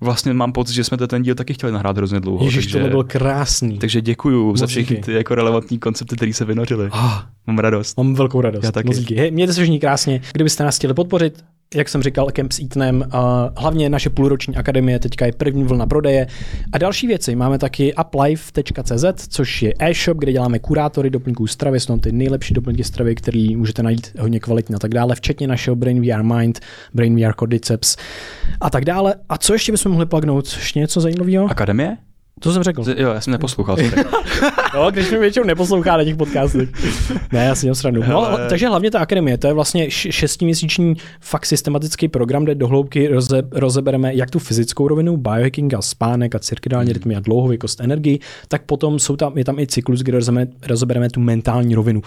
vlastně mám pocit, že jsme ten díl taky chtěli nahrát hrozně dlouho. Ježiš, to byl krásný. Takže děkuju moc za všechny ty jako relevantní koncepty, které se vynořily. Oh, mám radost. Mám velkou radost. Já taky. Moc díky. Hej, mějte se všichni krásně. Kdybyste nás chtěli podpořit, jak jsem říkal, kemp s Ethanem, a hlavně naše půlroční akademie, teďka je první vlna prodeje. A další věci, máme taky uplive tečka cz, což je e-shop, kde děláme kurátory doplňků stravy, jsou ty nejlepší doplňky stravy, které můžete najít hodně kvalitně a tak dále, včetně našeho Brain V R Mind, Brain V R Cordyceps a tak dále. A co ještě bychom mohli plagnout? Ještě něco zajímavého? Akademie? To jsem řekl. Jo, já jsem neposlouchal. No, když mi většinou neposlouchá na těch podcastech. Ne, já si měl srandu. No, takže hlavně ta akademie, to je vlastně šestiměsíční fakt systematický program, kde do hloubky roze, rozebereme jak tu fyzickou rovinu, biohacking a spánek a cirkadiální rytmy a dlouhověkost energii, tak potom jsou tam, je tam i cyklus, kde rozebereme, rozebereme tu mentální rovinu.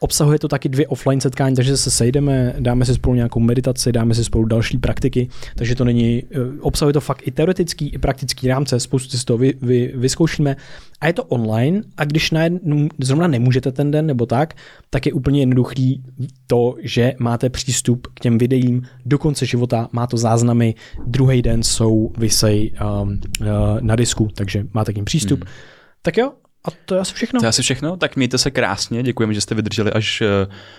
Obsahuje to taky dvě offline setkání, takže se sejdeme, dáme si spolu nějakou meditaci, dáme si spolu další praktiky, takže to není, obsahuje to fakt i teoretický, i praktický rámce, spoustu si to vy, vy, vyzkoušíme a je to online a když najednou zrovna nemůžete ten den nebo tak, tak je úplně jednoduchý to, že máte přístup k těm videím do konce života, má to záznamy, druhý den jsou visej um, uh, na disku, takže máte k nim přístup. Hmm. Tak jo. A to je asi všechno. To je asi všechno, tak mějte se krásně, děkujeme, že jste vydrželi až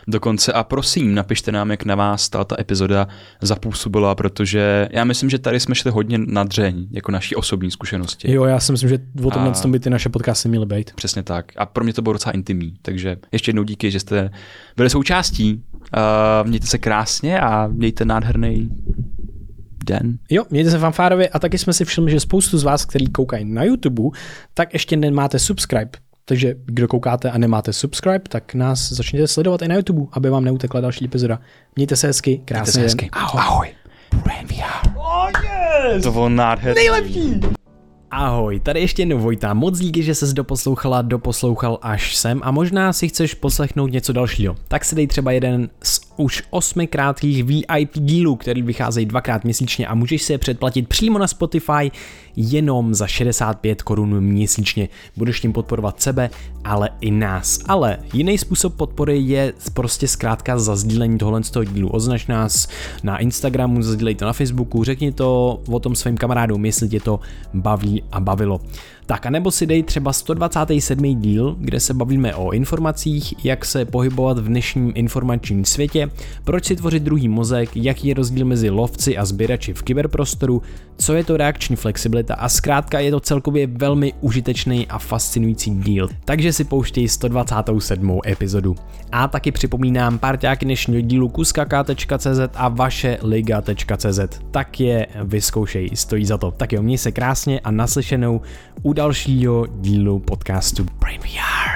do konce a prosím, napište nám, jak na vás ta epizoda zapůsobila, protože já myslím, že tady jsme šli hodně na dřeň, jako naší osobní zkušenosti. Jo, já si myslím, že o tomhle tom by ty naše podcasty měly být. Přesně tak a pro mě to bylo docela intimní, takže ještě jednou díky, že jste byli součástí, mějte se krásně a mějte nádherný den. Jo, mějte se fanfárově a taky jsme si všimli, že spoustu z vás, který koukají na YouTube, tak ještě nemáte subscribe. Takže kdo koukáte a nemáte subscribe, tak nás začněte sledovat i na YouTube, aby vám neutekla další epizoda. Mějte se hezky, krásný den. Ahoj. Ahoj. Brain V R. Oh yes! To bylo nádherný. Nejlepší! Ahoj, tady ještě jednou Vojta, moc díky, že ses doposlouchala, doposlouchal až sem a možná si chceš poslechnout něco dalšího. Tak si dej třeba jeden z už osmi krátkých V I P dílů, který vycházejí dvakrát měsíčně a můžeš si je předplatit přímo na Spotify jenom za šedesát pět korun měsíčně. Budeš tím podporovat sebe, ale i nás. Ale jiný způsob podpory je prostě zkrátka za sdílení tohle z toho dílu. Označ nás na Instagramu, sdílej to na Facebooku, řekni to o tom svým kamarádům, jestli tě to baví a bavilo. Tak a nebo si dej třeba sto dvacátý sedmý díl, kde se bavíme o informacích, jak se pohybovat v dnešním informačním světě, proč si tvořit druhý mozek, jaký je rozdíl mezi lovci a sběrači v kyberprostoru, co je to reakční flexibilita a zkrátka je to celkově velmi užitečný a fascinující díl. Takže si pouštěj sto dvacátou sedmou epizodu. A taky připomínám parťáky dnešního dílu kuskakaa tečka cz a vaseliga tečka cz. Tak je vyzkoušej, stojí za to. Tak jo, měj se krásně a naslyšenou u dalšího dílu podcastu Brain V R.